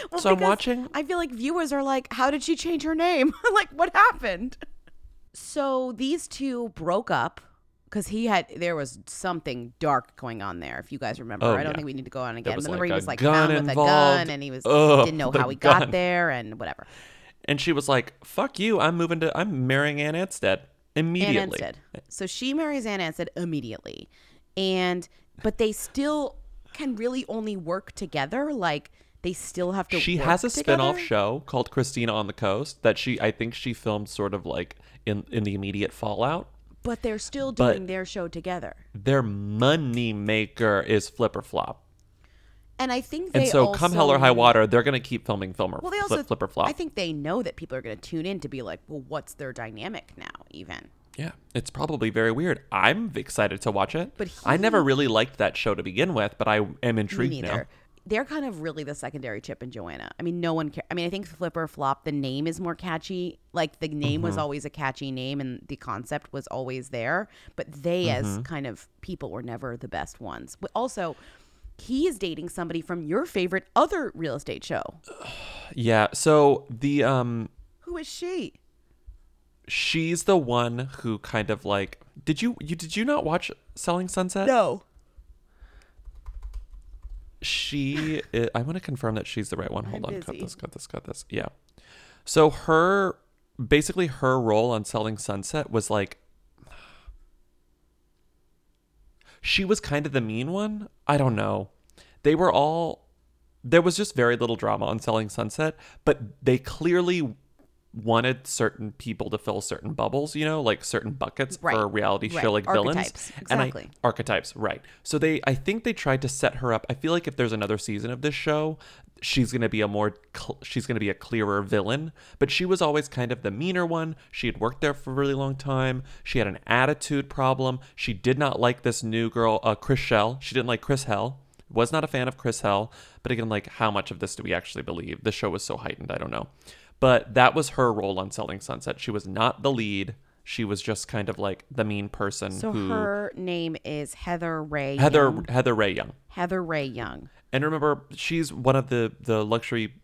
Well, so I'm watching. I feel like viewers are like, how did she change her name? Like, what happened? So these two broke up because he had, there was something dark going on there, if you guys remember. Oh, I don't yeah. think we need to go on again. But like he was like found involved. with a gun, and he was Ugh, didn't know how he gun. got there and whatever. And she was like, "Fuck you! I'm moving to. I'm marrying Ann Anstead immediately." Ann Anstead. So she marries Ann Anstead immediately, and but they still can really only work together. Like they still have to. She work has a together. spinoff show called Christina on the Coast that she, I think, she filmed sort of like in in the immediate fallout. But they're still doing but their show together. Their money maker is Flip or Flop. And I think they And so also, come hell or high water, they're going to keep filming film or well, they also, flip, flip or flop. I think they know that people are going to tune in to be like, well, what's their dynamic now even? Yeah, it's probably very weird. I'm excited to watch it. But he, I never really liked that show to begin with, but I am intrigued now. They're kind of really the secondary Chip and Joanna. I mean, no one cares. I mean, I think Flip or Flop, the name is more catchy. Like the name mm-hmm. was always a catchy name and the concept was always there. But they mm-hmm. as kind of people were never the best ones. But also... he is dating somebody from your favorite other real estate show. Yeah. So the um who is she? She's the one who kind of like did you you did you not watch Selling Sunset? No. She is, I want to confirm that she's the right one. Hold I'm on. Busy. Cut this, cut this, cut this. Yeah. So her basically her role on Selling Sunset was like she was kind of the mean one. I don't know. They were all... there was just very little drama on Selling Sunset, but they clearly wanted certain people to fill certain bubbles, you know, like certain buckets right. for reality right. show like archetypes. villains. Exactly. And I, archetypes, right. So they, I think they tried to set her up. I feel like if there's another season of this show, she's going to be a more... Cl- she's going to be a clearer villain, but she was always kind of the meaner one. She had worked there for a really long time. She had an attitude problem. She did not like this new girl, uh, Chris Hell. She didn't like Chris Hell. Was not a fan of Chris Hell. But again, like, how much of this do we actually believe? The show was so heightened. I don't know. But that was her role on Selling Sunset. She was not the lead. She was just kind of like the mean person. So who... her name is Heather Ray Heather Young. Heather Ray Young. Heather Ray Young. And remember, she's one of the, the luxury...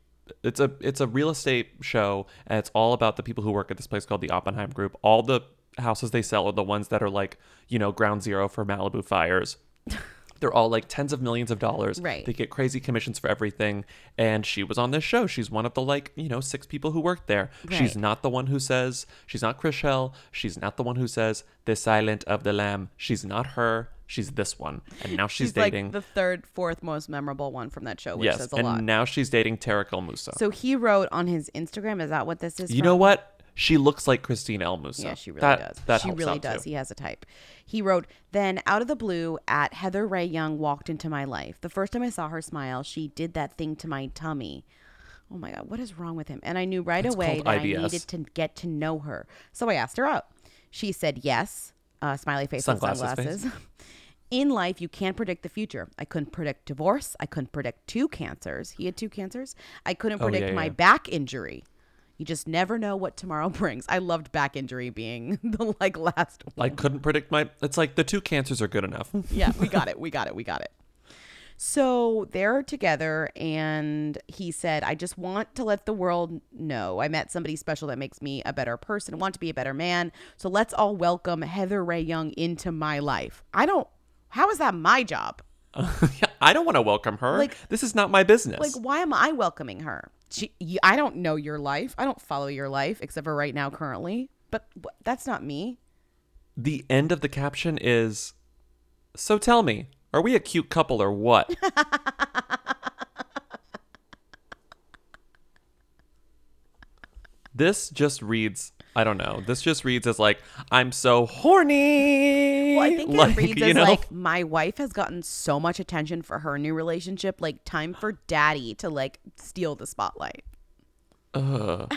It's a it's a real estate show, and it's all about the people who work at this place called the Oppenheim Group. All the houses they sell are the ones that are like, you know, ground zero for Malibu fires. They're all like tens of millions of dollars. Right. They get crazy commissions for everything. And she was on this show. She's one of the like, you know, six people who worked there. Right. She's not the one who says, she's not Chris Hell. She's not the one who says, the silent of the lamb. She's not her. She's this one. And now she's, she's dating. Like the third, fourth most memorable one from that show, which yes, says a and lot. And now she's dating Tarek El Moussa. So he wrote on his Instagram, is that what this is? You from? know what? She looks like Christine El Moussa. Yeah, she really that, does. That she really does. Too. He has a type. He wrote, "Then out of the blue, at Heather Ray Young walked into my life. The first time I saw her smile, she did that thing to my tummy. Oh my God, what is wrong with him? And I knew right it's away that I needed to get to know her. So I asked her out. She said yes. Uh, smiley face sunglasses. And sunglasses. Face. In life, you can't predict the future. I couldn't predict divorce. I couldn't predict two cancers. He had two cancers. I couldn't predict oh, yeah, yeah. my back injury." You just never know what tomorrow brings. I loved back injury being the like last one. I couldn't predict my... It's like the two cancers are good enough. Yeah, we got it. We got it. We got it. So they're together and he said, I just want to let the world know I met somebody special that makes me a better person. I want to be a better man. So let's all welcome Heather Ray Young into my life. I don't... How is that my job? I don't want to welcome her. Like, this is not my business. Like, why am I welcoming her? She, I don't know your life. I don't follow your life except for right now currently. But that's not me. The end of the caption is, so tell me, are we a cute couple or what? This just reads, I don't know. This just reads as like, I'm so horny. Well, I think it like, reads as know? like, my wife has gotten so much attention for her new relationship. Like, time for daddy to like steal the spotlight. Ugh.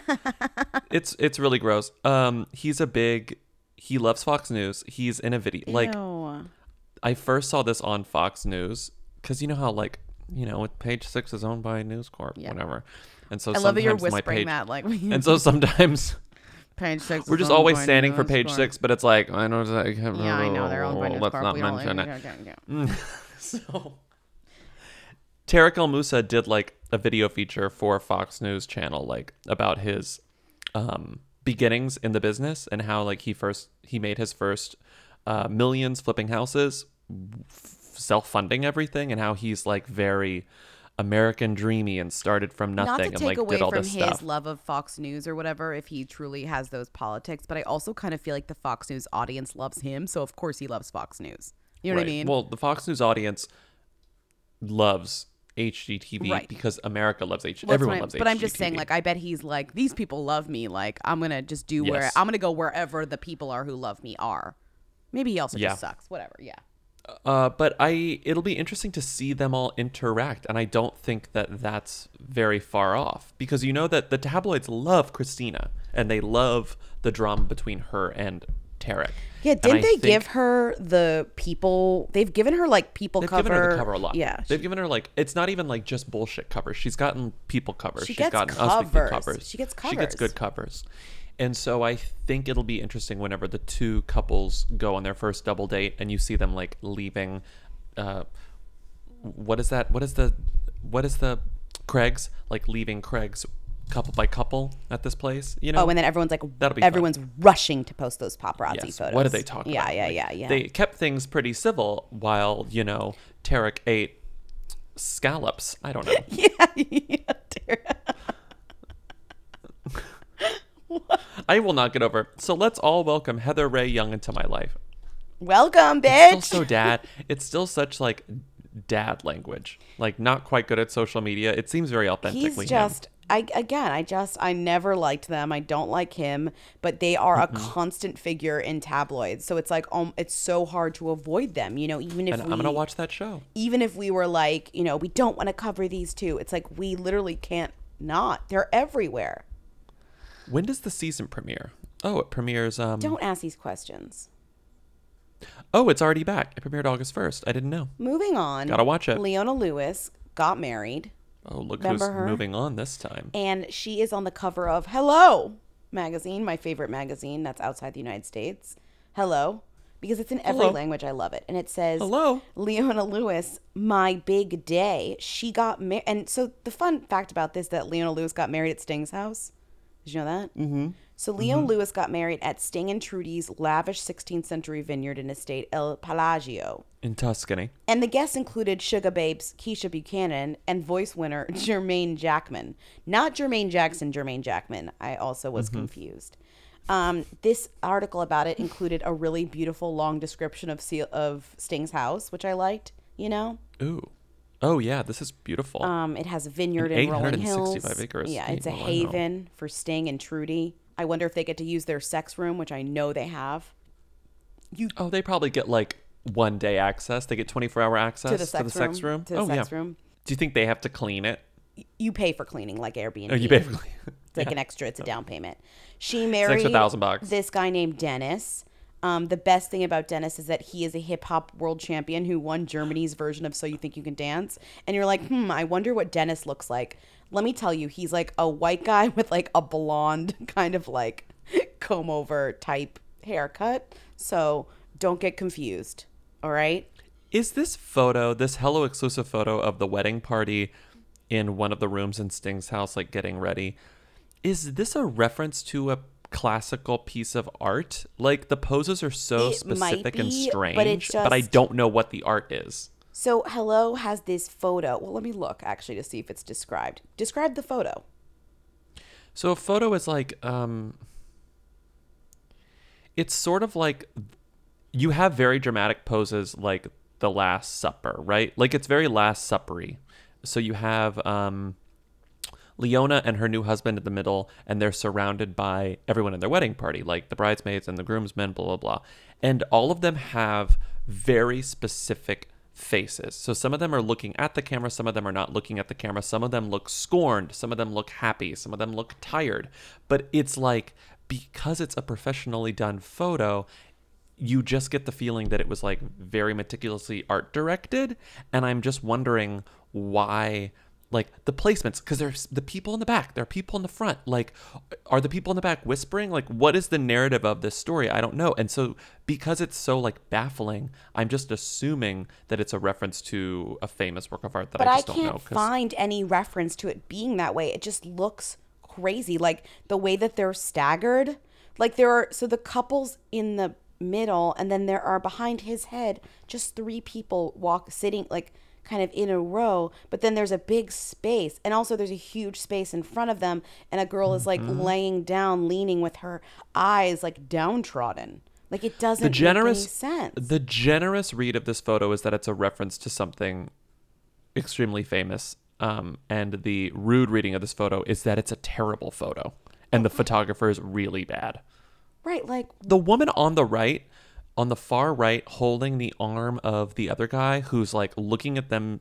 it's it's really gross. Um, he's a big, he loves Fox News. He's in a video. Ew. Like, I first saw this on Fox News because you know how like, you know, Page Six is owned by News Corp, yeah. whatever. And so I love that you're whispering page, that. Like, and so sometimes. Page Six. We're just always standing for Page Six, but it's like I don't. I can't yeah, I know they're all going to Let's not mention it. So, Tarek El Moussa did like a video feature for Fox News Channel, like about his um, beginnings in the business and how like he first he made his first uh, millions flipping houses, f- self-funding everything, and how he's like very American dreamy and started from nothing. Not to take and like away did all from this his stuff. Love of Fox News or whatever, if he truly has those politics, but I also kind of feel like the Fox News audience loves him, so of course he loves Fox News. You know right. what I mean? Well, the Fox News audience loves H G T V right. because America loves H G T V. Well, Everyone loves H G T V. But I'm just saying, like, I bet he's like, these people love me. Like, I'm going to just do yes. where I'm going to go wherever the people are who love me are. Maybe he also yeah. just sucks. Whatever. Yeah. Uh, but I, it'll be interesting to see them all interact. And I don't think that that's very far off, because you know that the tabloids love Christina and they love the drama between her and Tarek. Yeah, didn't they give her the people? They've given her like people they've cover. They've given her the cover a lot. Yeah. They've she, given her like, it's not even like just bullshit covers. She's gotten people covers. She She's gets gotten covers. Us people covers. She gets covers. She gets good covers. And so I think it'll be interesting whenever the two couples go on their first double date and you see them like leaving. Uh, what is that? What is the, what is the Craig's? Like leaving Craig's couple by couple at this place, you know. Oh, and then everyone's like, that'll be everyone's fun. Rushing to post those paparazzi yes. photos. What are they talking yeah, about? Yeah, like, yeah, yeah. They kept things pretty civil while, you know, Tarek ate scallops. I don't know. yeah, yeah, Tarek. I will not get over. So let's all welcome Heather Ray Young into my life. Welcome, bitch. It's still so dad. It's still such like dad language. Like not quite good at social media. It seems very authentically. He's just. Him. I, again, I just, I never liked them. I don't like him, but they are a mm-hmm. constant figure in tabloids. So it's like, um, it's so hard to avoid them, you know, even if and I'm going to watch that show. Even if we were like, you know, we don't want to cover these two. It's like, we literally can't not. They're everywhere. When does the season premiere? Oh, it premieres. Um, don't ask these questions. Oh, it's already back. It premiered August first. I didn't know. Moving on. Gotta watch it. Leona Lewis got married. Oh, look Remember who's her? Moving on this time. And she is on the cover of Hello magazine, my favorite magazine that's outside the United States. Hello, because it's in every Hello. Language. I love it. And it says, Hello, Leona Lewis, my big day. She got married. And so the fun fact about this, that Leona Lewis got married at Sting's house. Did you know that? Mm-hmm. So Leona mm-hmm. Lewis got married at Sting and Trudy's lavish sixteenth century vineyard and estate El Palagio. In Tuscany. And the guests included Suga Babes, Keisha Buchanan, and voice winner Jermaine Jackman. Not Jermaine Jackson, Jermaine Jackman. I also was mm-hmm. confused. Um, this article about it included a really beautiful long description of seal- of Sting's house, which I liked, you know? Ooh. Oh, yeah, this is beautiful. Um, it has a vineyard in Rolling Hills. eight hundred sixty-five acres. Yeah, it's a haven for Sting and Trudy. I wonder if they get to use their sex room, which I know they have. You Oh, they probably get like one day access. They get twenty-four hour access to the sex, to the sex room. room. To the oh, sex yeah. room. Do you think they have to clean it? You pay for cleaning, like Airbnb. Oh, you pay for cleaning. It's like yeah. an extra, it's a down payment. She married it's an extra thousand bucks. This guy named Dennis. Um, the best thing about Dennis is that he is a hip-hop world champion who won Germany's version of So You Think You Can Dance. And you're like, hmm, I wonder what Dennis looks like. Let me tell you, he's like a white guy with like a blonde kind of like comb-over type haircut. So don't get confused, all right? Is this photo, this Hello exclusive photo of the wedding party in one of the rooms in Sting's house, like getting ready, is this a reference to a classical piece of art? Like the poses are so it specific be, and strange, but, just, but I don't know what the art is. So Hello has this photo. Well, let me look actually to see if it's described. Describe the photo. So a photo is like, um, it's sort of like you have very dramatic poses like the Last Supper, right? Like it's very Last Supper-y. So you have, um, Leona and her new husband in the middle, and they're surrounded by everyone in their wedding party, like the bridesmaids and the groomsmen, blah, blah, blah. And all of them have very specific faces. So some of them are looking at the camera. Some of them are not looking at the camera. Some of them look scorned. Some of them look happy. Some of them look tired. But it's like, because it's a professionally done photo, you just get the feeling that it was like very meticulously art directed. And I'm just wondering why... Like the placements, because there's the people in the back, there are people in the front. Like, are the people in the back whispering? Like, what is the narrative of this story? I don't know. And so because it's so like baffling, I'm just assuming that it's a reference to a famous work of art that but I just I don't know. But I can't find any reference to it being that way. It just looks crazy. Like the way that they're staggered. Like there are, so the couples in the middle, and then there are behind his head just three people walk sitting like kind of in a row, but then there's a big space, and also there's a huge space in front of them, and a girl is like mm-hmm. laying down, leaning with her eyes like downtrodden. Like it doesn't the generous, make any sense. The generous read of this photo is that it's a reference to something extremely famous, um, and the rude reading of this photo is that it's a terrible photo, and the photographer is really bad. Right, like... The woman on the right, on the far right, holding the arm of the other guy who's, like, looking at them,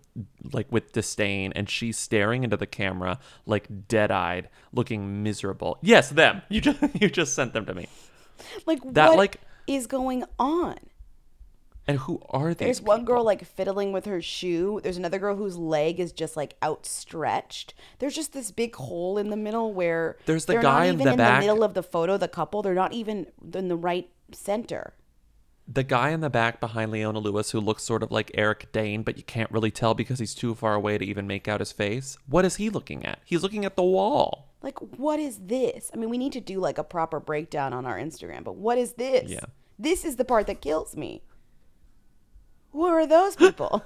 like, with disdain, and she's staring into the camera, like, dead-eyed, looking miserable. Yes, them. You just you just sent them to me. Like, that, what like, is going on? And who are these There's people? One girl, like, fiddling with her shoe. There's another girl whose leg is just, like, outstretched. There's just this big hole in the middle where There's the they're guy not even in the, in back. the middle of the photo, the couple. They're not even in the right center. The guy in the back behind Leona Lewis who looks sort of like Eric Dane, but you can't really tell because he's too far away to even make out his face. What is he looking at? He's looking at the wall. Like, what is this? I mean, we need to do, like, a proper breakdown on our Instagram, but what is this? Yeah. This is the part that kills me. Who are those people?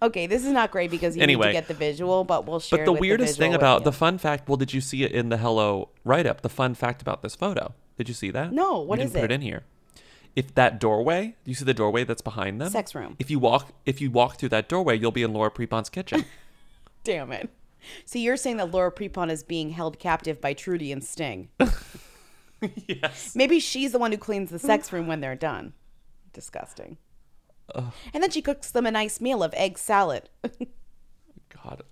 Okay, this is not great because you anyway, need to get the visual, but we'll share it. But the with weirdest the thing about the fun fact, well, did you see it in the Hello write-up? The fun fact about this photo. Did you see that? No, what you is it? You didn't put it in here. If that doorway, do you see the doorway that's behind them? Sex room. If you walk if you walk through that doorway, you'll be in Laura Prepon's kitchen. Damn it. So you're saying that Laura Prepon is being held captive by Trudy and Sting. Yes. Maybe she's the one who cleans the sex room when they're done. Disgusting. Ugh. And then she cooks them a nice meal of egg salad. God,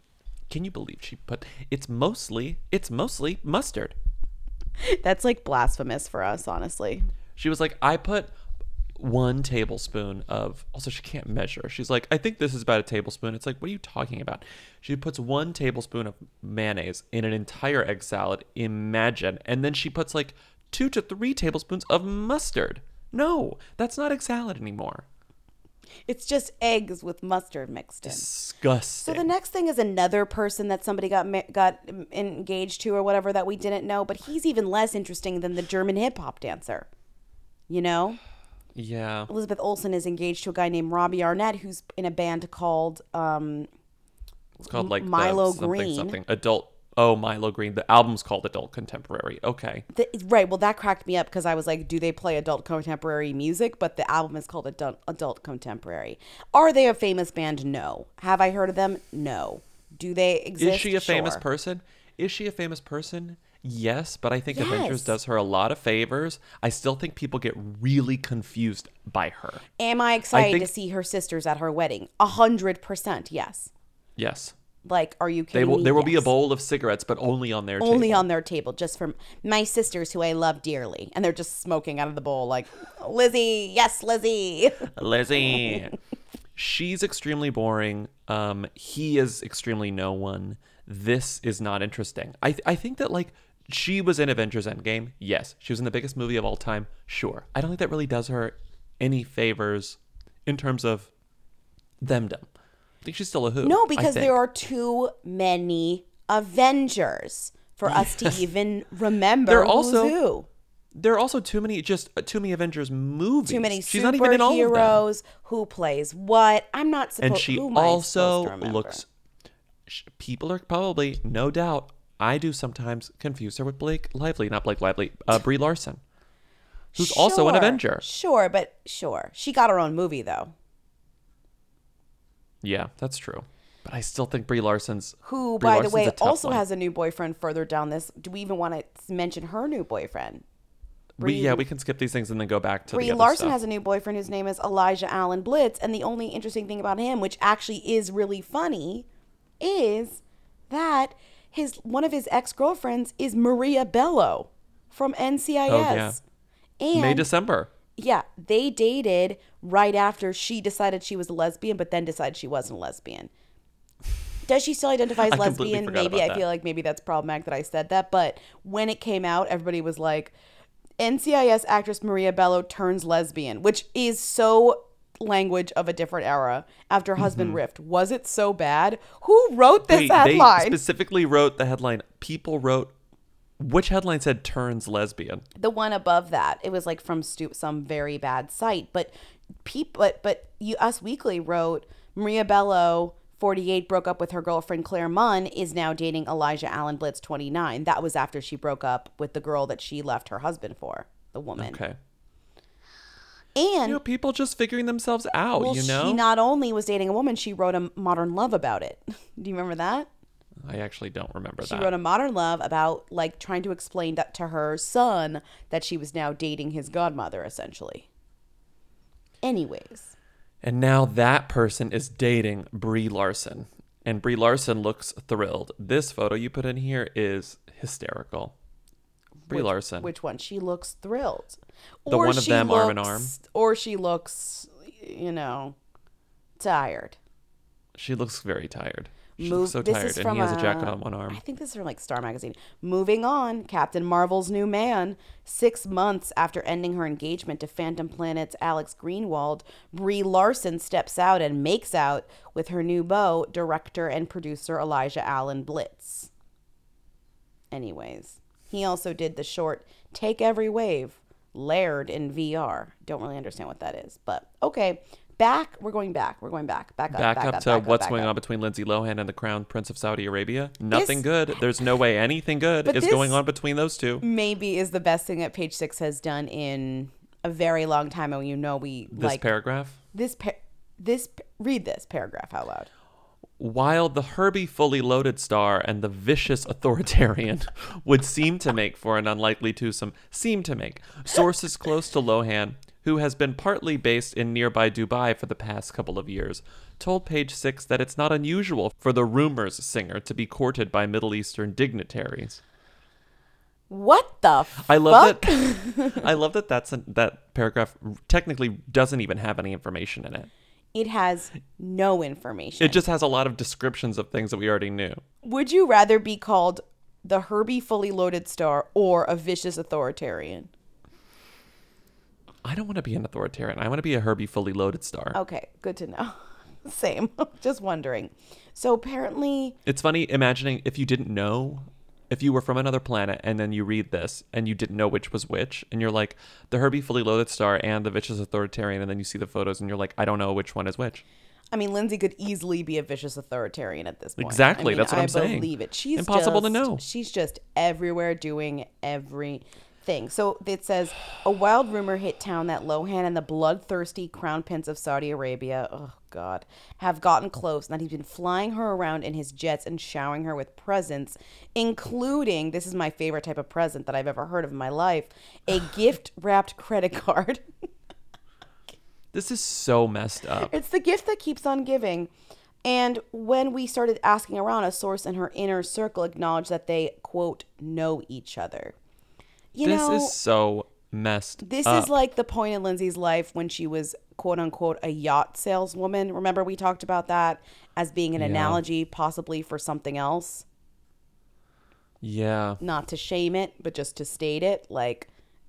can you believe she put it's mostly it's mostly mustard. That's like blasphemous for us, honestly. She was like, I put one tablespoon of also she can't measure. She's like, I think this is about a tablespoon. It's like, what are you talking about? She puts one tablespoon of mayonnaise in an entire egg salad, imagine. And then she puts like two to three tablespoons of mustard. No, that's not egg salad anymore. It's just eggs with mustard mixed in. Disgusting. So the next thing is another person that somebody got ma- got engaged to or whatever that we didn't know, but he's even less interesting than the German hip hop dancer. You know? Yeah. Elizabeth Olsen is engaged to a guy named Robbie Arnett who's in a band called um It's called like Milo something, Green. Something adult Oh, Milo Green. The album's called Adult Contemporary. Okay. The, right. Well, that cracked me up because I was like, do they play adult contemporary music? But the album is called Adult, Adult Contemporary. Are they a famous band? No. Have I heard of them? No. Do they exist? Is she a sure. famous person? Is she a famous person? Yes, but I think yes. Avengers does her a lot of favors. I still think people get really confused by her. Am I excited I think... to see her sisters at her wedding? A hundred percent. Yes. Yes. Like, are you kidding they will, me? There will yes. be a bowl of cigarettes, but only on their only table. Only on their table, just for my sisters who I love dearly. And they're just smoking out of the bowl like, Lizzie, yes, Lizzie. Lizzie. She's extremely boring. Um, he is extremely no one. This is not interesting. I th- I think that, like, she was in Avengers Endgame. Yes. She was in the biggest movie of all time. Sure. I don't think that really does her any favors in terms of themdom. I think she's still a who. No, because there are too many Avengers for us to even remember there are also, who's who. There are also too many, just too many Avengers movies. Too many she's not even in all of them. Who plays what. I'm not supposed to And she who also to looks, she, people are probably, no doubt, I do sometimes confuse her with Blake Lively, not Blake Lively, uh, Brie Larson, who's sure, also an Avenger. Sure, but sure. She got her own movie, though. Yeah, that's true. But I still think Brie Larson's who, Brie by Larson's the way, also one. Has a new boyfriend further down this. Do we even want to mention her new boyfriend? Brie, we, yeah, we can skip these things and then go back to Brie the other Larson stuff. Has a new boyfriend whose name is Elijah Allen Blitz. And the only interesting thing about him, which actually is really funny, is that his one of his ex-girlfriends is Maria Bello from N C I S. Oh, yeah. And May, December. Yeah, they dated right after she decided she was a lesbian, but then decided she wasn't a lesbian. Does she still identify as lesbian? Maybe. I that. feel like maybe that's problematic that I said that. But when it came out, everybody was like, N C I S actress Maria Bello turns lesbian, which is so language of a different era after Husband mm-hmm. Rift. Was it so bad? Who wrote this Wait, headline? They specifically wrote the headline. People wrote Which headline said turns lesbian? The one above that. It was like from stu- some very bad site. But peop- but but you, Us Weekly wrote, Maria Bello, forty-eight, broke up with her girlfriend Claire Munn, is now dating Elijah Allen Blitz, twenty-nine. That was after she broke up with the girl that she left her husband for, the woman. Okay. And you know, people just figuring themselves out, well, you know? She not only was dating a woman, she wrote a Modern Love about it. Do you remember that? I actually don't remember she that. She wrote a Modern Love about, like, trying to explain that to her son that she was now dating his godmother, essentially. Anyways. And now that person is dating Brie Larson. And Brie Larson looks thrilled. This photo you put in here is hysterical. Brie which, Larson. Which one? She looks thrilled. The or one of them looks, arm in arm. Or she looks, you know, tired. She looks very tired. She Move, looks so this tired. Is from and he has a jacket on one arm. I think this is from like Star Magazine. Moving on, Captain Marvel's new man. Six months after ending her engagement to Phantom Planet's Alex Greenwald, Brie Larson steps out and makes out with her new beau, director and producer Elijah Allen Blitz. Anyways, he also did the short Take Every Wave, Laird in V R. Don't really understand what that is, but okay. Back, we're going back. We're going back. Back up. Back, back up, up to back what's up, going up. on between Lindsay Lohan and the Crown Prince of Saudi Arabia. Nothing this, good. There's no way anything good is going on between those two. Maybe is the best thing that Page Six has done in a very long time. And you know we this like... This paragraph? This, pa- this... Read this paragraph out loud. While the Herbie fully loaded star and the vicious authoritarian would seem to make for an unlikely twosome, seem to make, sources close to Lohan, who has been partly based in nearby Dubai for the past couple of years, told Page Six that it's not unusual for the Rumors singer to be courted by Middle Eastern dignitaries. What the fuck? I love that. I love that that's a, that paragraph technically doesn't even have any information in it. It has no information. It just has a lot of descriptions of things that we already knew. Would you rather be called the Herbie fully loaded star or a vicious authoritarian? I don't want to be an authoritarian. I want to be a Herbie fully loaded star. Okay, good to know. Same. Just wondering. So apparently... It's funny imagining if you didn't know, if you were from another planet and then you read this and you didn't know which was which and you're like, the Herbie fully loaded star and the vicious authoritarian, and then you see the photos and you're like, I don't know which one is which. I mean, Lindsay could easily be a vicious authoritarian at this point. Exactly. I mean, that's what I'm I saying. I believe it. She's Impossible just, to know. She's just everywhere doing every... thing. So it says, a wild rumor hit town that Lohan and the bloodthirsty crown prince of Saudi Arabia, oh God, have gotten close, and that he's been flying her around in his jets and showering her with presents, including, this is my favorite type of present that I've ever heard of in my life, a gift-wrapped credit card. This is so messed up. It's the gift that keeps on giving. And when we started asking around, a source in her inner circle acknowledged that they, quote, know each other. You this know, is so messed this up. This is like the point in Lindsay's life when she was, quote unquote, a yacht saleswoman. Remember we talked about that as being an yeah. analogy possibly for something else? Yeah. Not to shame it, but just to state it. Like,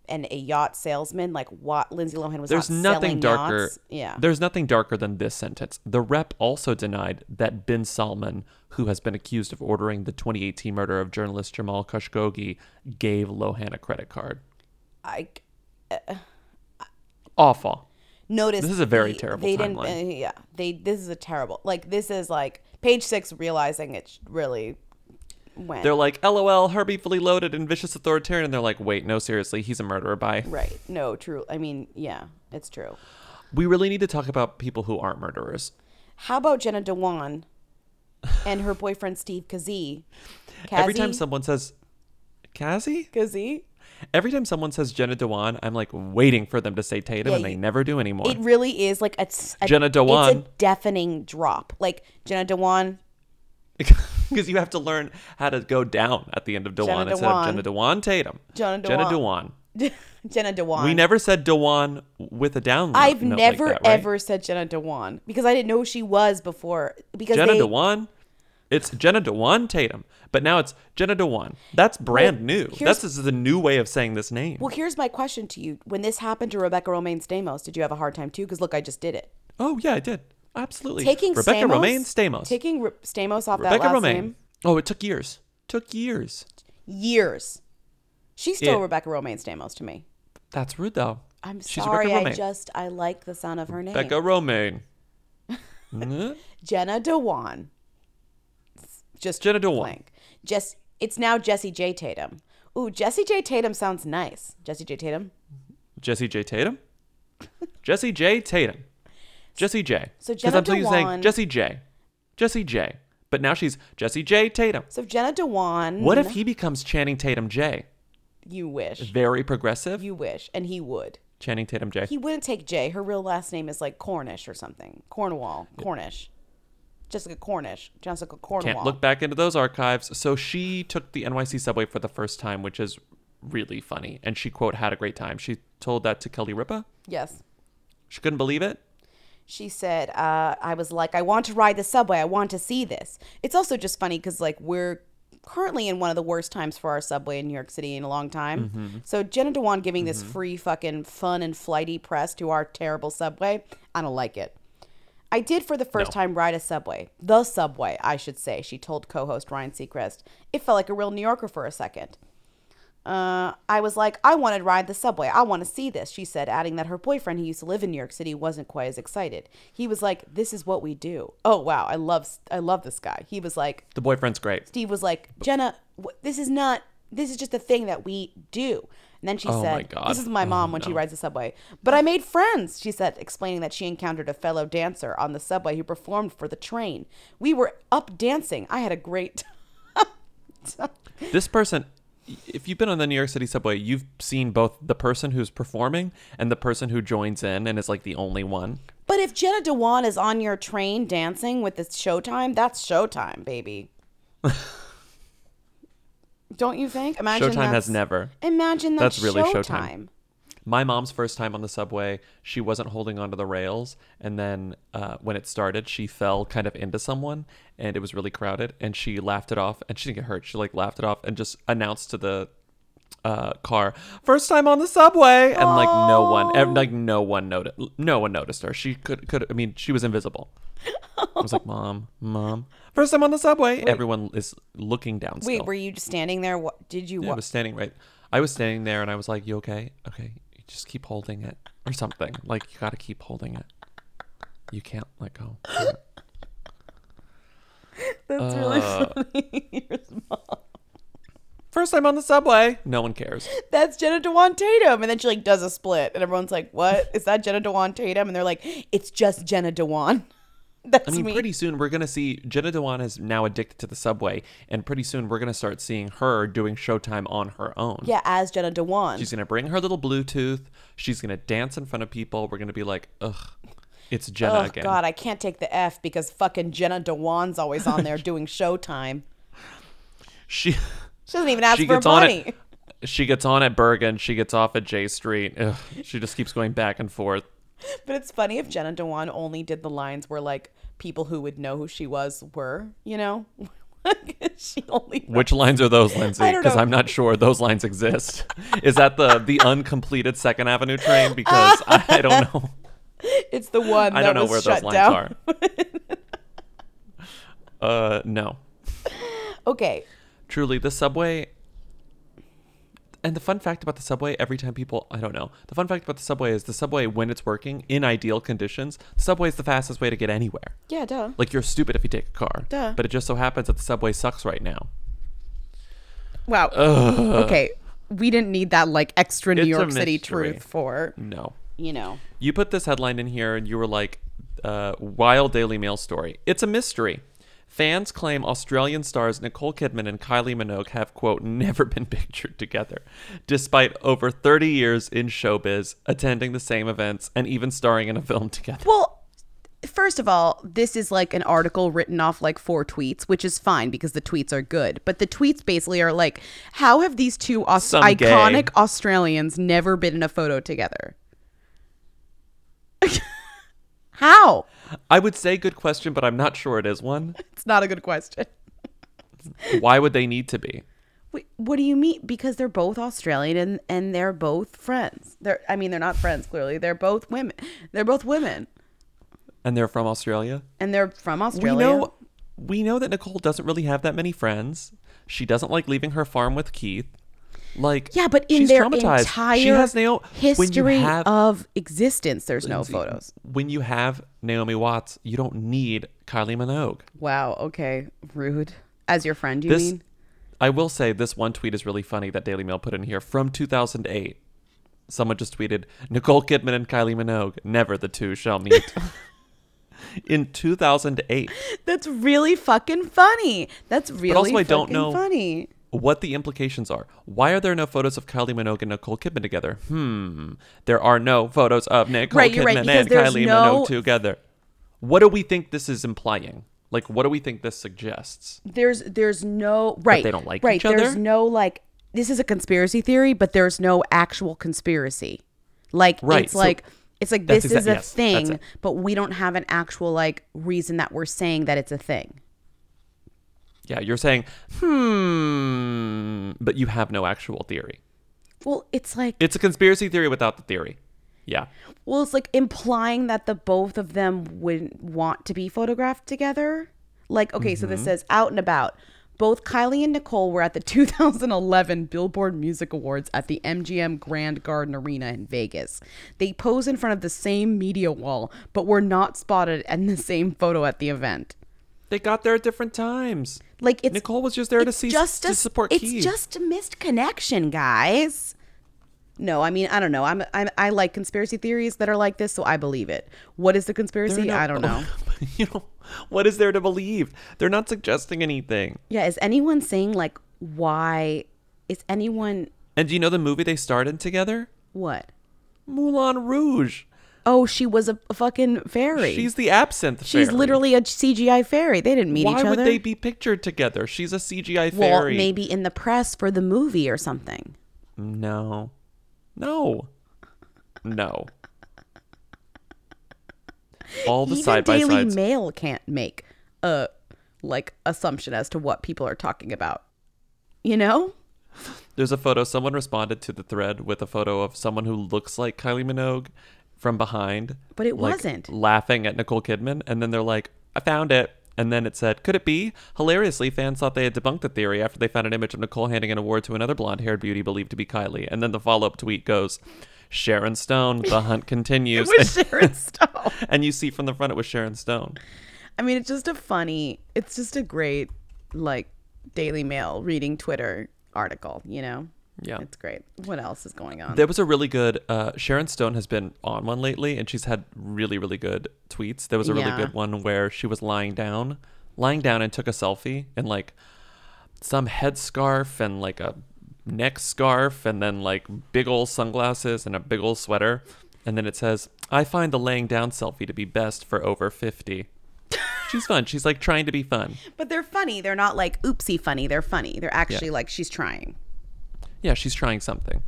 and a yacht salesman, like what Lindsay Lohan was There's not nothing selling darker. Yachts. Yeah. There's nothing darker than this sentence. The rep also denied that Bin Salman, who has been accused of ordering the twenty eighteen murder of journalist Jamal Khashoggi, gave Lohan a credit card. I uh, awful. Notice this is a very they, terrible they timeline. Didn't, uh, yeah, they. This is a terrible. Like this is like Page Six realizing it really. When? They're like, LOL, Herbie fully loaded and vicious authoritarian. And they're like, wait, no, seriously, he's a murderer. Bye. Right. No, true. I mean, yeah, it's true. We really need to talk about people who aren't murderers. How about Jenna Dewan and her boyfriend, Steve Kazee? Every time someone says, Kazee? Kazee? Every time someone says Jenna Dewan, I'm like waiting for them to say Tatum, yeah, and they never do anymore. It really is like a, a, Jenna Dewan. It's a deafening drop. Like, Jenna Dewan. Because you have to learn how to go down at the end of Dewan instead of Jenna Dewan Tatum. Jenna Dewan. Jenna Dewan. Jenna Dewan. We never said Dewan with a down. I've never like that, right? ever said Jenna Dewan because I didn't know who she was before. Because Jenna they... Dewan. It's Jenna Dewan Tatum, but now it's Jenna Dewan. That's brand well, new. This is the new way of saying this name. Well, here's my question to you: when this happened to Rebecca Romaine Stamos, did you have a hard time too? Because look, I just did it. Oh yeah, I did. Absolutely. Taking Rebecca Stamos, Romaine Stamos. Taking Re- Stamos off Rebecca that last Romaine. name. Oh, it took years. Took years. Years. She's still it, Rebecca Romaine Stamos to me. That's rude, though. I'm She's sorry. I just, I like the sound of her name. Rebecca Romaine. mm-hmm. Jenna Dewan. Just Jenna Dewan. Just, it's now Jessie J. Tatum. Ooh, Jessie J. Tatum sounds nice. Jessie J. Tatum. Jessie J. Tatum? Jessie J. Tatum. Jessie J. So Jenna Dewan. Because I'm saying Jessie J. Jessie J. But now she's Jessie J. Tatum. So Jenna Dewan. What if he becomes Channing Tatum J? You wish. Very progressive. You wish. And he would. Channing Tatum J. He wouldn't take J. Her real last name is like Cornish or something. Cornwall. Cornish. Yeah. Jessica Cornish. Jessica Cornwall. Can't look back into those archives. So she took the N Y C subway for the first time, which is really funny. And she, quote, had a great time. She told that to Kelly Ripa. Yes. She couldn't believe it. She said, uh, I was like, I want to ride the subway. I want to see this. It's also just funny because, like, we're currently in one of the worst times for our subway in New York City in a long time. Mm-hmm. So Jenna Dewan giving mm-hmm. this free fucking fun and flighty press to our terrible subway, I don't like it. I did for the first no. time ride a subway. The subway, I should say, she told co-host Ryan Seacrest. It felt like a real New Yorker for a second. Uh, I was like, I want to ride the subway. I want to see this, she said, adding that her boyfriend who used to live in New York City wasn't quite as excited. He was like, this is what we do. Oh, wow. I love I love this guy. He was like. The boyfriend's great. Steve was like, Jenna, this is not, this is just a thing that we do. And then she oh said, this is my mom oh, when no. she rides the subway. But I made friends, she said, explaining that she encountered a fellow dancer on the subway who performed for the train. We were up dancing. I had a great time. This person. If you've been on the New York City subway, you've seen both the person who's performing and the person who joins in and is like the only one. But if Jenna Dewan is on your train dancing with this Showtime, that's Showtime, baby. Don't you think? Imagine Showtime has never. Imagine that's, that's really Showtime. Showtime. My mom's first time on the subway, she wasn't holding onto the rails. And then uh, when it started, she fell kind of into someone and it was really crowded. And she laughed it off and she didn't get hurt. She like laughed it off and just announced to the uh, car, first time on the subway. And like no one, like no one noticed, no one noticed her. She could, could, I mean, she was invisible. I was like, mom, mom, first time on the subway. Wait. Everyone is looking down. Wait, still. Were you just standing there? What did you? Yeah, wa- I was standing right. I was standing there and I was like, you okay? Okay. Just keep holding it or something. Like, you got to keep holding it. You can't let go. That's uh, really funny. First time on the subway. No one cares. That's Jenna Dewan Tatum. And then she, like, does a split. And everyone's like, what? Is that Jenna Dewan Tatum? And they're like, it's just Jenna Dewan. That's I mean, me. Pretty soon we're going to see Jenna Dewan is now addicted to the subway. And pretty soon we're going to start seeing her doing Showtime on her own. Yeah, as Jenna Dewan. She's going to bring her little Bluetooth. She's going to dance in front of people. We're going to be like, ugh, it's Jenna ugh, again. Oh, God, I can't take the F because fucking Jenna Dewan's always on there doing Showtime. She, she doesn't even ask for money. At, she gets on at Bergen. She gets off at J Street. Ugh, she just keeps going back and forth. But it's funny if Jenna Dewan only did the lines where, like, people who would know who she was were, you know? She only Which lines are those, Lindsay? Because I'm not sure those lines exist. Is that the, the uncompleted Second Avenue train? Because I, I don't know. It's the one that was shut down. I don't know where those lines down. are. uh, no. Okay. Truly, the subway... And the fun fact about the subway, every time people, I don't know. The fun fact about the subway is the subway, when it's working, in ideal conditions, the subway is the fastest way to get anywhere. Yeah, duh. Like, you're stupid if you take a car. Duh. But it just so happens that the subway sucks right now. Wow. Ugh. Okay. We didn't need that, like, extra New it's York City truth for. No. You know. You put this headline in here and you were like, uh, wild Daily Mail story. It's a mystery. Fans claim Australian stars Nicole Kidman and Kylie Minogue have, quote, never been pictured together, despite over thirty years in showbiz, attending the same events, and even starring in a film together. Well, first of all, this is like an article written off like four tweets, which is fine because the tweets are good. But the tweets basically are like, how have these two Aus- iconic gay. Australians never been in a photo together? How? I would say good question, but I'm not sure it is one. It's not a good question. Why would they need to be? Wait, what do you mean? Because they're both Australian and, and they're both friends. They're I mean, they're not friends, clearly. They're both women. They're both women. And they're from Australia? And they're from Australia. We know, we know that Nicole doesn't really have that many friends. She doesn't like leaving her farm with Keith. Like, yeah, but in she's their entire she has Naomi, history have, of existence, there's no photos. When you have Naomi Watts, you don't need Kylie Minogue. Wow. Okay. Rude. As your friend, you this, mean? I will say this one tweet is really funny that Daily Mail put in here from two thousand eight. Someone just tweeted, Nicole Kidman and Kylie Minogue, never the two shall meet. In two thousand eight. That's really fucking funny. That's really but also, I don't know funny. What the implications are. Why are there no photos of Kylie Minogue and Nicole Kidman together? Hmm. There are no photos of Nicole right, Kidman right, and Kylie no... Minogue together. What do we think this is implying? Like, what do we think this suggests? There's there's no... Right. That they don't like right, each other? There's no, like... This is a conspiracy theory, but there's no actual conspiracy. Like, right, it's so like... It's like this exa- is a yes, thing, but we don't have an actual like reason that we're saying that it's a thing. Yeah, you're saying, hmm, but you have no actual theory. Well, it's like... It's a conspiracy theory without the theory. Yeah. Well, it's like implying that the both of them would want to be photographed together. Like, okay, mm-hmm. So this says out and about. Both Kylie and Nicole were at the two thousand eleven Billboard Music Awards at the M G M Grand Garden Arena in Vegas. They pose in front of the same media wall, but were not spotted in the same photo at the event. They got there at different times. Like it's, Nicole was just there to see just a, to support Keith. It's just a missed connection, guys. No, I mean, I don't know. I'm, I'm I like conspiracy theories that are like this, so I believe it. What is the conspiracy? No, I don't know. You know, what is there to believe? They're not suggesting anything. Yeah, is anyone saying like why? Is anyone? And do you know the movie they starred in together? What? Moulin Rouge. Oh, she was a fucking fairy. She's the absinthe fairy. She's literally a C G I fairy. They didn't meet Why each other. Why would they be pictured together? She's a C G I well, fairy. Well, maybe in the press for the movie or something. No. No. No. All the Even side by sides. Daily Mail can't make a like assumption as to what people are talking about. You know? There's a photo. Someone responded to the thread with a photo of someone who looks like Kylie Minogue from behind, but it like, wasn't laughing at Nicole Kidman, and then they're like, I found it, and then it said, could it be? Hilariously, fans thought they had debunked the theory after they found an image of Nicole handing an award to another blonde-haired beauty believed to be Kylie. And then the follow-up tweet goes, Sharon Stone, the hunt continues. It was and, Sharon Stone. And you see from the front it was Sharon Stone. I mean, it's just a funny, it's just a great like Daily Mail reading Twitter article, you know? Yeah, it's great. What else is going on? There was a really good uh Sharon Stone has been on one lately, and she's had really really good tweets. There was a really yeah. good one where she was lying down lying down and took a selfie, and like some headscarf and like a neck scarf and then like big old sunglasses and a big old sweater, and then it says, I find the laying down selfie to be best for over fifty. She's fun. She's like trying to be fun, but they're funny. They're not like oopsie funny. They're funny. They're actually yeah. like she's trying. Yeah, she's trying something.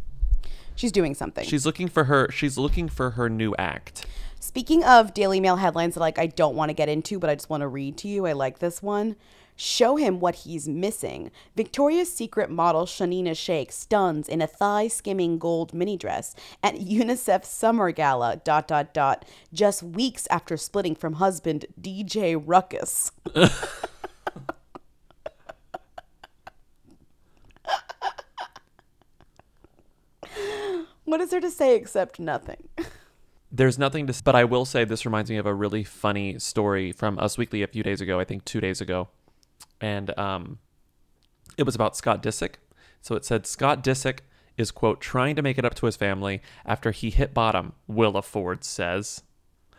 She's doing something. She's looking for her she's looking for her new act. Speaking of Daily Mail headlines that like I don't want to get into, but I just want to read to you. I like this one. Show him what he's missing. Victoria's Secret model Shanina Shaikh stuns in a thigh-skimming gold mini dress at UNICEF Summer Gala, dot, dot, dot, just weeks after splitting from husband D J Ruckus. What is there to say except nothing? There's nothing to say, but I will say this reminds me of a really funny story from Us Weekly a few days ago, I think two days ago. And um, it was about Scott Disick. So it said, Scott Disick is, quote, trying to make it up to his family after he hit bottom, Willa Ford says.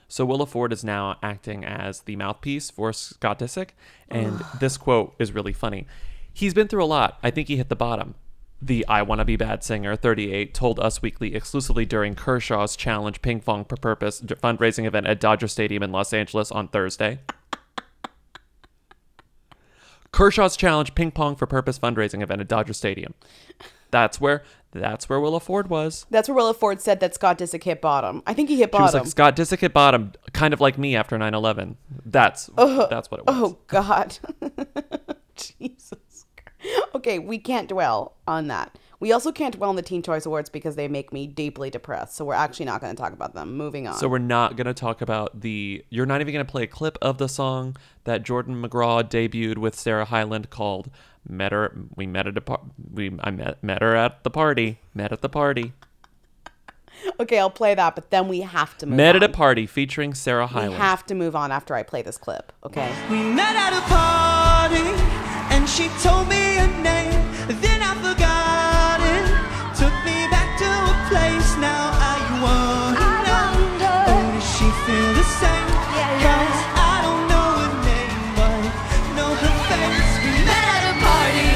So Willa Ford is now acting as the mouthpiece for Scott Disick. And this quote is really funny. He's been through a lot. I think he hit the bottom. The I Wanna Be Bad singer, thirty-eight, told Us Weekly exclusively during Kershaw's Challenge Ping Pong Per Purpose fundraising event at Dodger Stadium in Los Angeles on Thursday. Kershaw's Challenge Ping Pong for Purpose fundraising event at Dodger Stadium. That's where that's where Willa Ford was. That's where Willa Ford said that Scott Disick hit bottom. I think he hit bottom. She was like, Scott Disick hit bottom, kind of like me after nine eleven. That's, uh, that's what it was. Oh, God. Jesus. Okay, we can't dwell on that. We also can't dwell on the Teen Choice Awards because they make me deeply depressed. So we're actually not going to talk about them. Moving on. So we're not going to talk about the... You're not even going to play a clip of the song that Jordan McGraw debuted with Sarah Hyland called "Met Her." We met at a par- we I met met her at the party. Met at the party. Okay, I'll play that, but then we have to move met on. Met at a party featuring Sarah Hyland. We have to move on after I play this clip, okay? We met at a party, and she told me her name. Then I forgot it. Took me back to a place. Now I wonder, I wonder. Oh, does she feel the same? Yeah, yeah. Cause I don't know her name, but know her face. We met at a party.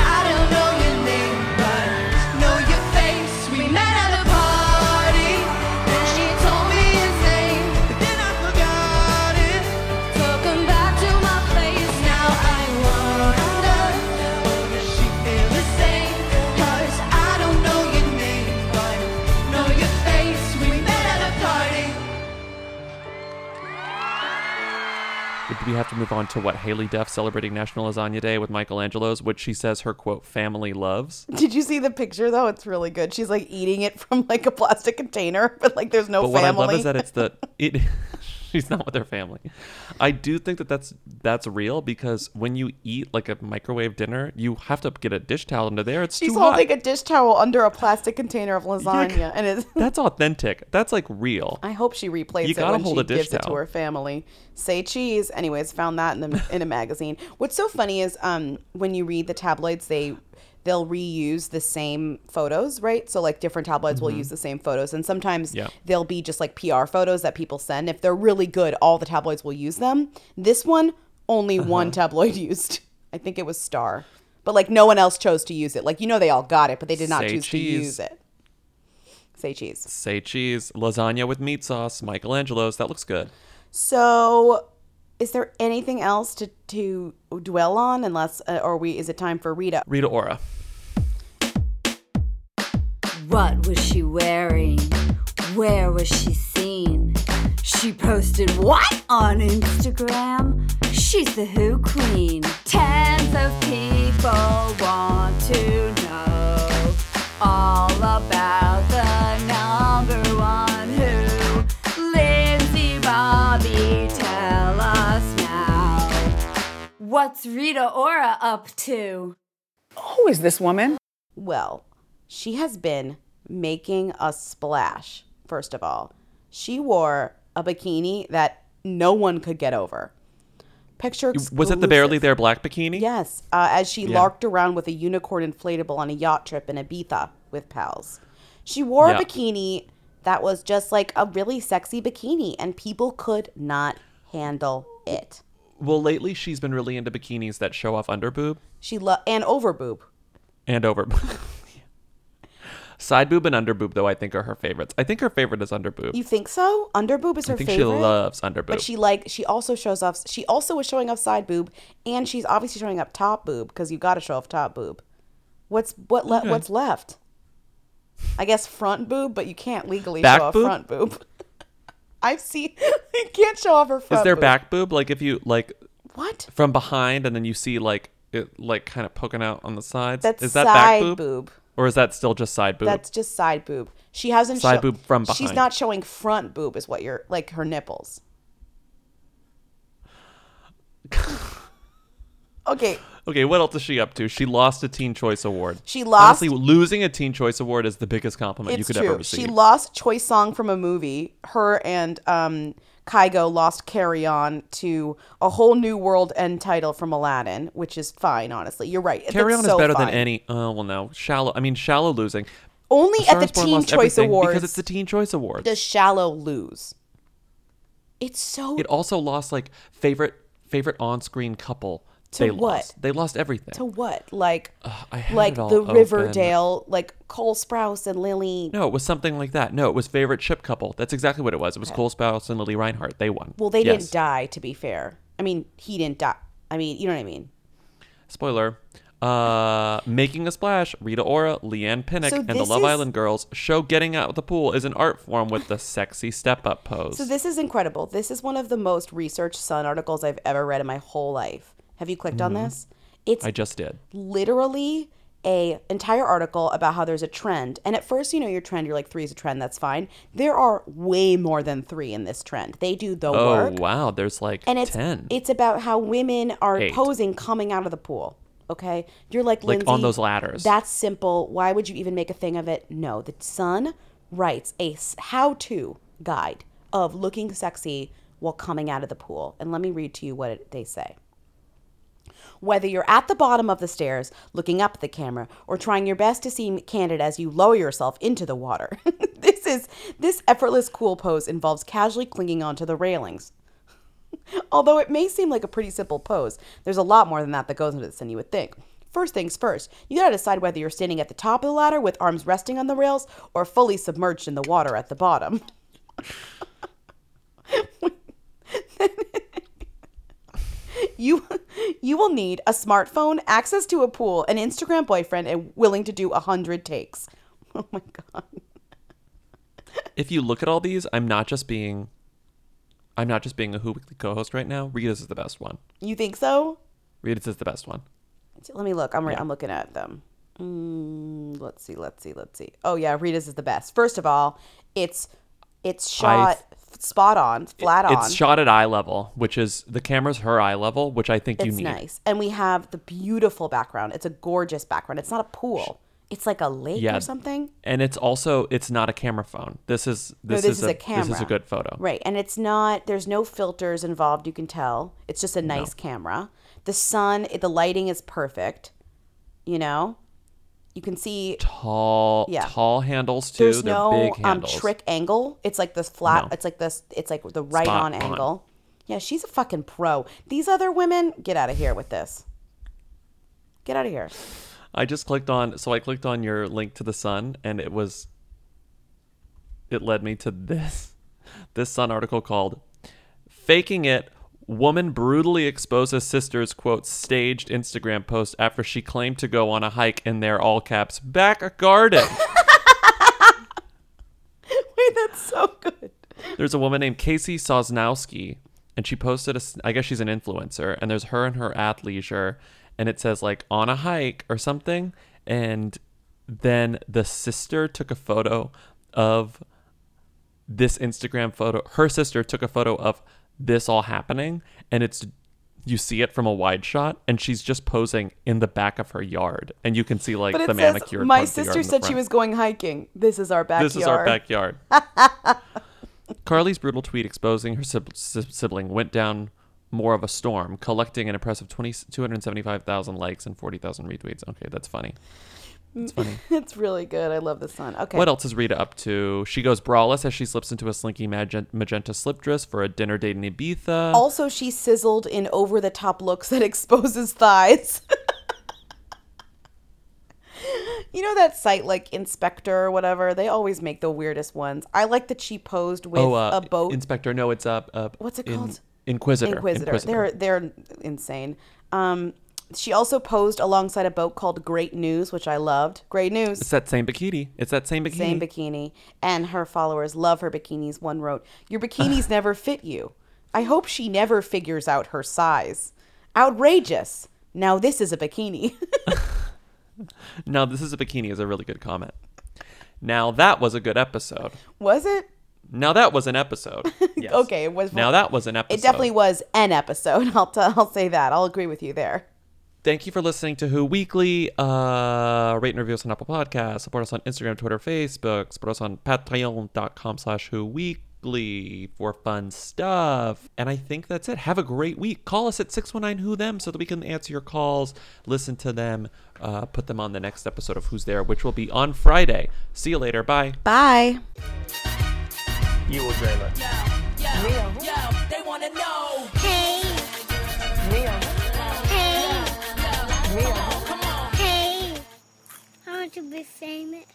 I don't know your name, but know your face. We met at a party, and she told me his name. But then I forgot it. Took him back to my place. Now I wonder, oh, does she feel the same? Cause I don't know your name, but know your face. We met at a party. We have to move on to what Haley Duff celebrating National Lasagna Day with Michelangelo's, which she says her quote family loves. Did you see the picture though? It's really good. She's like eating it from like a plastic container, but like there's no but family. What I love is that it's the it. She's not with her family. I do think that that's that's real because when you eat like a microwave dinner, you have to get a dish towel under there. It's She's too hot. holding a dish towel under a plastic container of lasagna, Yeah, and it's that's authentic. That's like real. I hope she replays you it gotta when hold she a dish gives towel. it to her family. Say cheese. Anyways, found that in the in a magazine. What's so funny is um when you read the tabloids, they. They'll reuse the same photos, right? So like different tabloids mm-hmm. will use the same photos. And sometimes yeah. they'll be just like P R photos that people send. If they're really good, all the tabloids will use them. This one, only uh-huh. one tabloid used. I think it was Star. But like no one else chose to use it. Like, you know, they all got it, but they did not Say choose cheese. to use it. Say cheese. Say cheese. Lasagna with meat sauce. Michelangelo's. That looks good. So... Is there anything else to, to dwell on unless, uh, or we, is it time for Rita? Rita Ora. What was she wearing? Where was she seen? She posted what on Instagram? She's the Who Queen. Tens of people want to know all about the number one Who. Lindsay, Bobby, tell us. What's Rita Ora up to? Who is this woman? Well, she has been making a splash, first of all. She wore a bikini that no one could get over. Picture exclusive. Was it the Barely There black bikini? Yes, uh, as she yeah. larked around with a unicorn inflatable on a yacht trip in Ibiza with pals. She wore yeah. a bikini that was just like a really sexy bikini, and people could not handle it. Well, lately she's been really into bikinis that show off under boob. She lo- and over boob. And over boob. Side boob and under boob, though, I think are her favorites. I think her favorite is under boob. You think so? Under boob is her favorite? I think favorite? she loves under boob. But she like she also shows off. She also was showing off side boob, and she's obviously showing up top boob because you got to show off top boob. What's what? Le- okay. What's left? I guess front boob, but you can't legally Back show off boob? front boob. I've seen, you can't show off her front Is there boob. back boob? Like if you, like, what? From behind and then you see, like, it, like, kind of poking out on the sides. That's is that side back boob? boob. Or is that still just side boob? That's just side boob. She hasn't shown. Side sho- boob from behind. She's not showing front boob is what you're, like, her nipples. Okay. Okay, what else is she up to? She lost a Teen Choice Award. She lost... Honestly, losing a Teen Choice Award is the biggest compliment you could true. ever receive. She lost Choice Song from a movie. Her and um, Kygo lost Carry On to A Whole New World end title from Aladdin, which is fine, honestly. You're right. Carry That's On so is better fine. than any... Oh, well, no. Shallow. I mean, Shallow losing. Only the at the Teen Choice Awards. Because it's the Teen Choice Awards. Does Shallow lose? It's so... It also lost, like, favorite favorite on-screen couple... To they what? Lost. They lost everything. To what? Like, Ugh, I had like it all the open. Riverdale, like Cole Sprouse and Lily. No, it was something like that. No, it was favorite ship couple. That's exactly what it was. It was okay. Cole Sprouse and Lily Reinhart. They won. Well, they yes. didn't die, to be fair. I mean, he didn't die. I mean, you know what I mean? Spoiler. Uh, making a splash, Rita Ora, Leanne Pinnock, so and the Love is... Island girls show getting out of the pool is an art form with the sexy step-up pose. So this is incredible. This is one of the most researched Sun articles I've ever read in my whole life. Have you clicked mm-hmm. on this? It's I just did. Literally a entire article about how there's a trend. And at first, you know, your trend, you're like, three is a trend. That's fine. There are way more than three in this trend. They do the oh, work. Oh, wow. There's like and it's, ten. It's about how women are Eight. posing coming out of the pool. Okay. You're like, Lindsay, like on those ladders. That's simple. Why would you even make a thing of it? No. The Sun writes a how-to guide of looking sexy while coming out of the pool. And let me read to you what it, they say. Whether you're at the bottom of the stairs, looking up at the camera, or trying your best to seem candid as you lower yourself into the water. This is this effortless cool pose involves casually clinging onto the railings. Although it may seem like a pretty simple pose, there's a lot more than that that goes into this than you would think. First things first, you gotta decide whether you're standing at the top of the ladder with arms resting on the rails or fully submerged in the water at the bottom. You you will need a smartphone, access to a pool, an Instagram boyfriend, and willing to do one hundred takes. Oh, my God. If you look at all these, I'm not just being I'm not just being a Who Weekly co-host right now. Rita's is the best one. You think so? Rita's is the best one. Let me look. I'm yeah. I'm looking at them. Mm, let's see. Let's see. Let's see. Oh, yeah. Rita's is the best. First of all, it's it's shot... I, spot on, flat on. It's shot at eye level, which is the camera's her eye level, which I think it's you need. It's nice. And we have the beautiful background. It's a gorgeous background. It's not a pool. It's like a lake yeah. or something. And it's also, it's not a camera phone. This is this, no, this is, is a camera. This is a good photo. Right. And it's not, there's no filters involved, you can tell. It's just a nice no. camera. The sun, the lighting is perfect. You know? You can see tall, yeah. tall handles too. There's They're no big handles. Um, trick angle. It's like this flat. No. It's like this. It's like the right Spot on angle. On. Yeah, she's a fucking pro. These other women, get out of here with this. Get out of here. I just clicked on. So I clicked on your link to the Sun, and it was. It led me to this, this Sun article called, "Faking It." Woman brutally exposes sister's, quote, staged Instagram post after she claimed to go on a hike in their, all caps, back garden. Wait, that's so good. There's a woman named Casey Sosnowski, and she posted, a, I guess she's an influencer, and there's her and her athleisure, and it says, like, on a hike or something, and then the sister took a photo of this Instagram photo. Her sister took a photo of this all happening, and it's, you see it from a wide shot, and she's just posing in the back of her yard, and you can see like the manicured. My sister said she was going hiking. This is our backyard. This is our backyard. Carly's brutal tweet exposing her sibling went down more of a storm, collecting an impressive two hundred seventy-five thousand likes and forty thousand retweets. Okay, that's funny. It's funny. It's really good. I love the Sun. Okay. What else is Rita up to? She goes braless as she slips into a slinky magenta slip dress for a dinner date in Ibiza. Also, she sizzled in over-the-top looks that exposes thighs. You know that site like Inspector or whatever? They always make the weirdest ones. I like that she posed with oh, uh, a boat. Inspector. No, it's up. Uh, uh, What's it in- called? Inquisitor. Inquisitor. Inquisitor. They're they're insane. Um. She also posed alongside a boat called Great News, which I loved. Great News. It's that same bikini. It's that same bikini. Same bikini. And her followers love her bikinis. One wrote, "Your bikinis never fit you. I hope she never figures out her size. Outrageous. Now this is a bikini." Now this is a bikini is a really good comment. Now that was a good episode. Was it? Now that was an episode. Yes. Okay. It was. Now that was an episode. It definitely was an episode. I'll, t- I'll say that. I'll agree with you there. Thank you for listening to Who Weekly. Uh, rate and review us on Apple Podcasts. Support us on Instagram, Twitter, Facebook. Support us on patreon.com slash Who Weekly for fun stuff. And I think that's it. Have a great week. Call us at six one nine who them so that we can answer your calls, listen to them, uh, put them on the next episode of Who's There, which will be on Friday. See you later. Bye. Bye. You will dream it. Yo, yo, Real. yo, they want to know. Hey. Real. I want to be famous.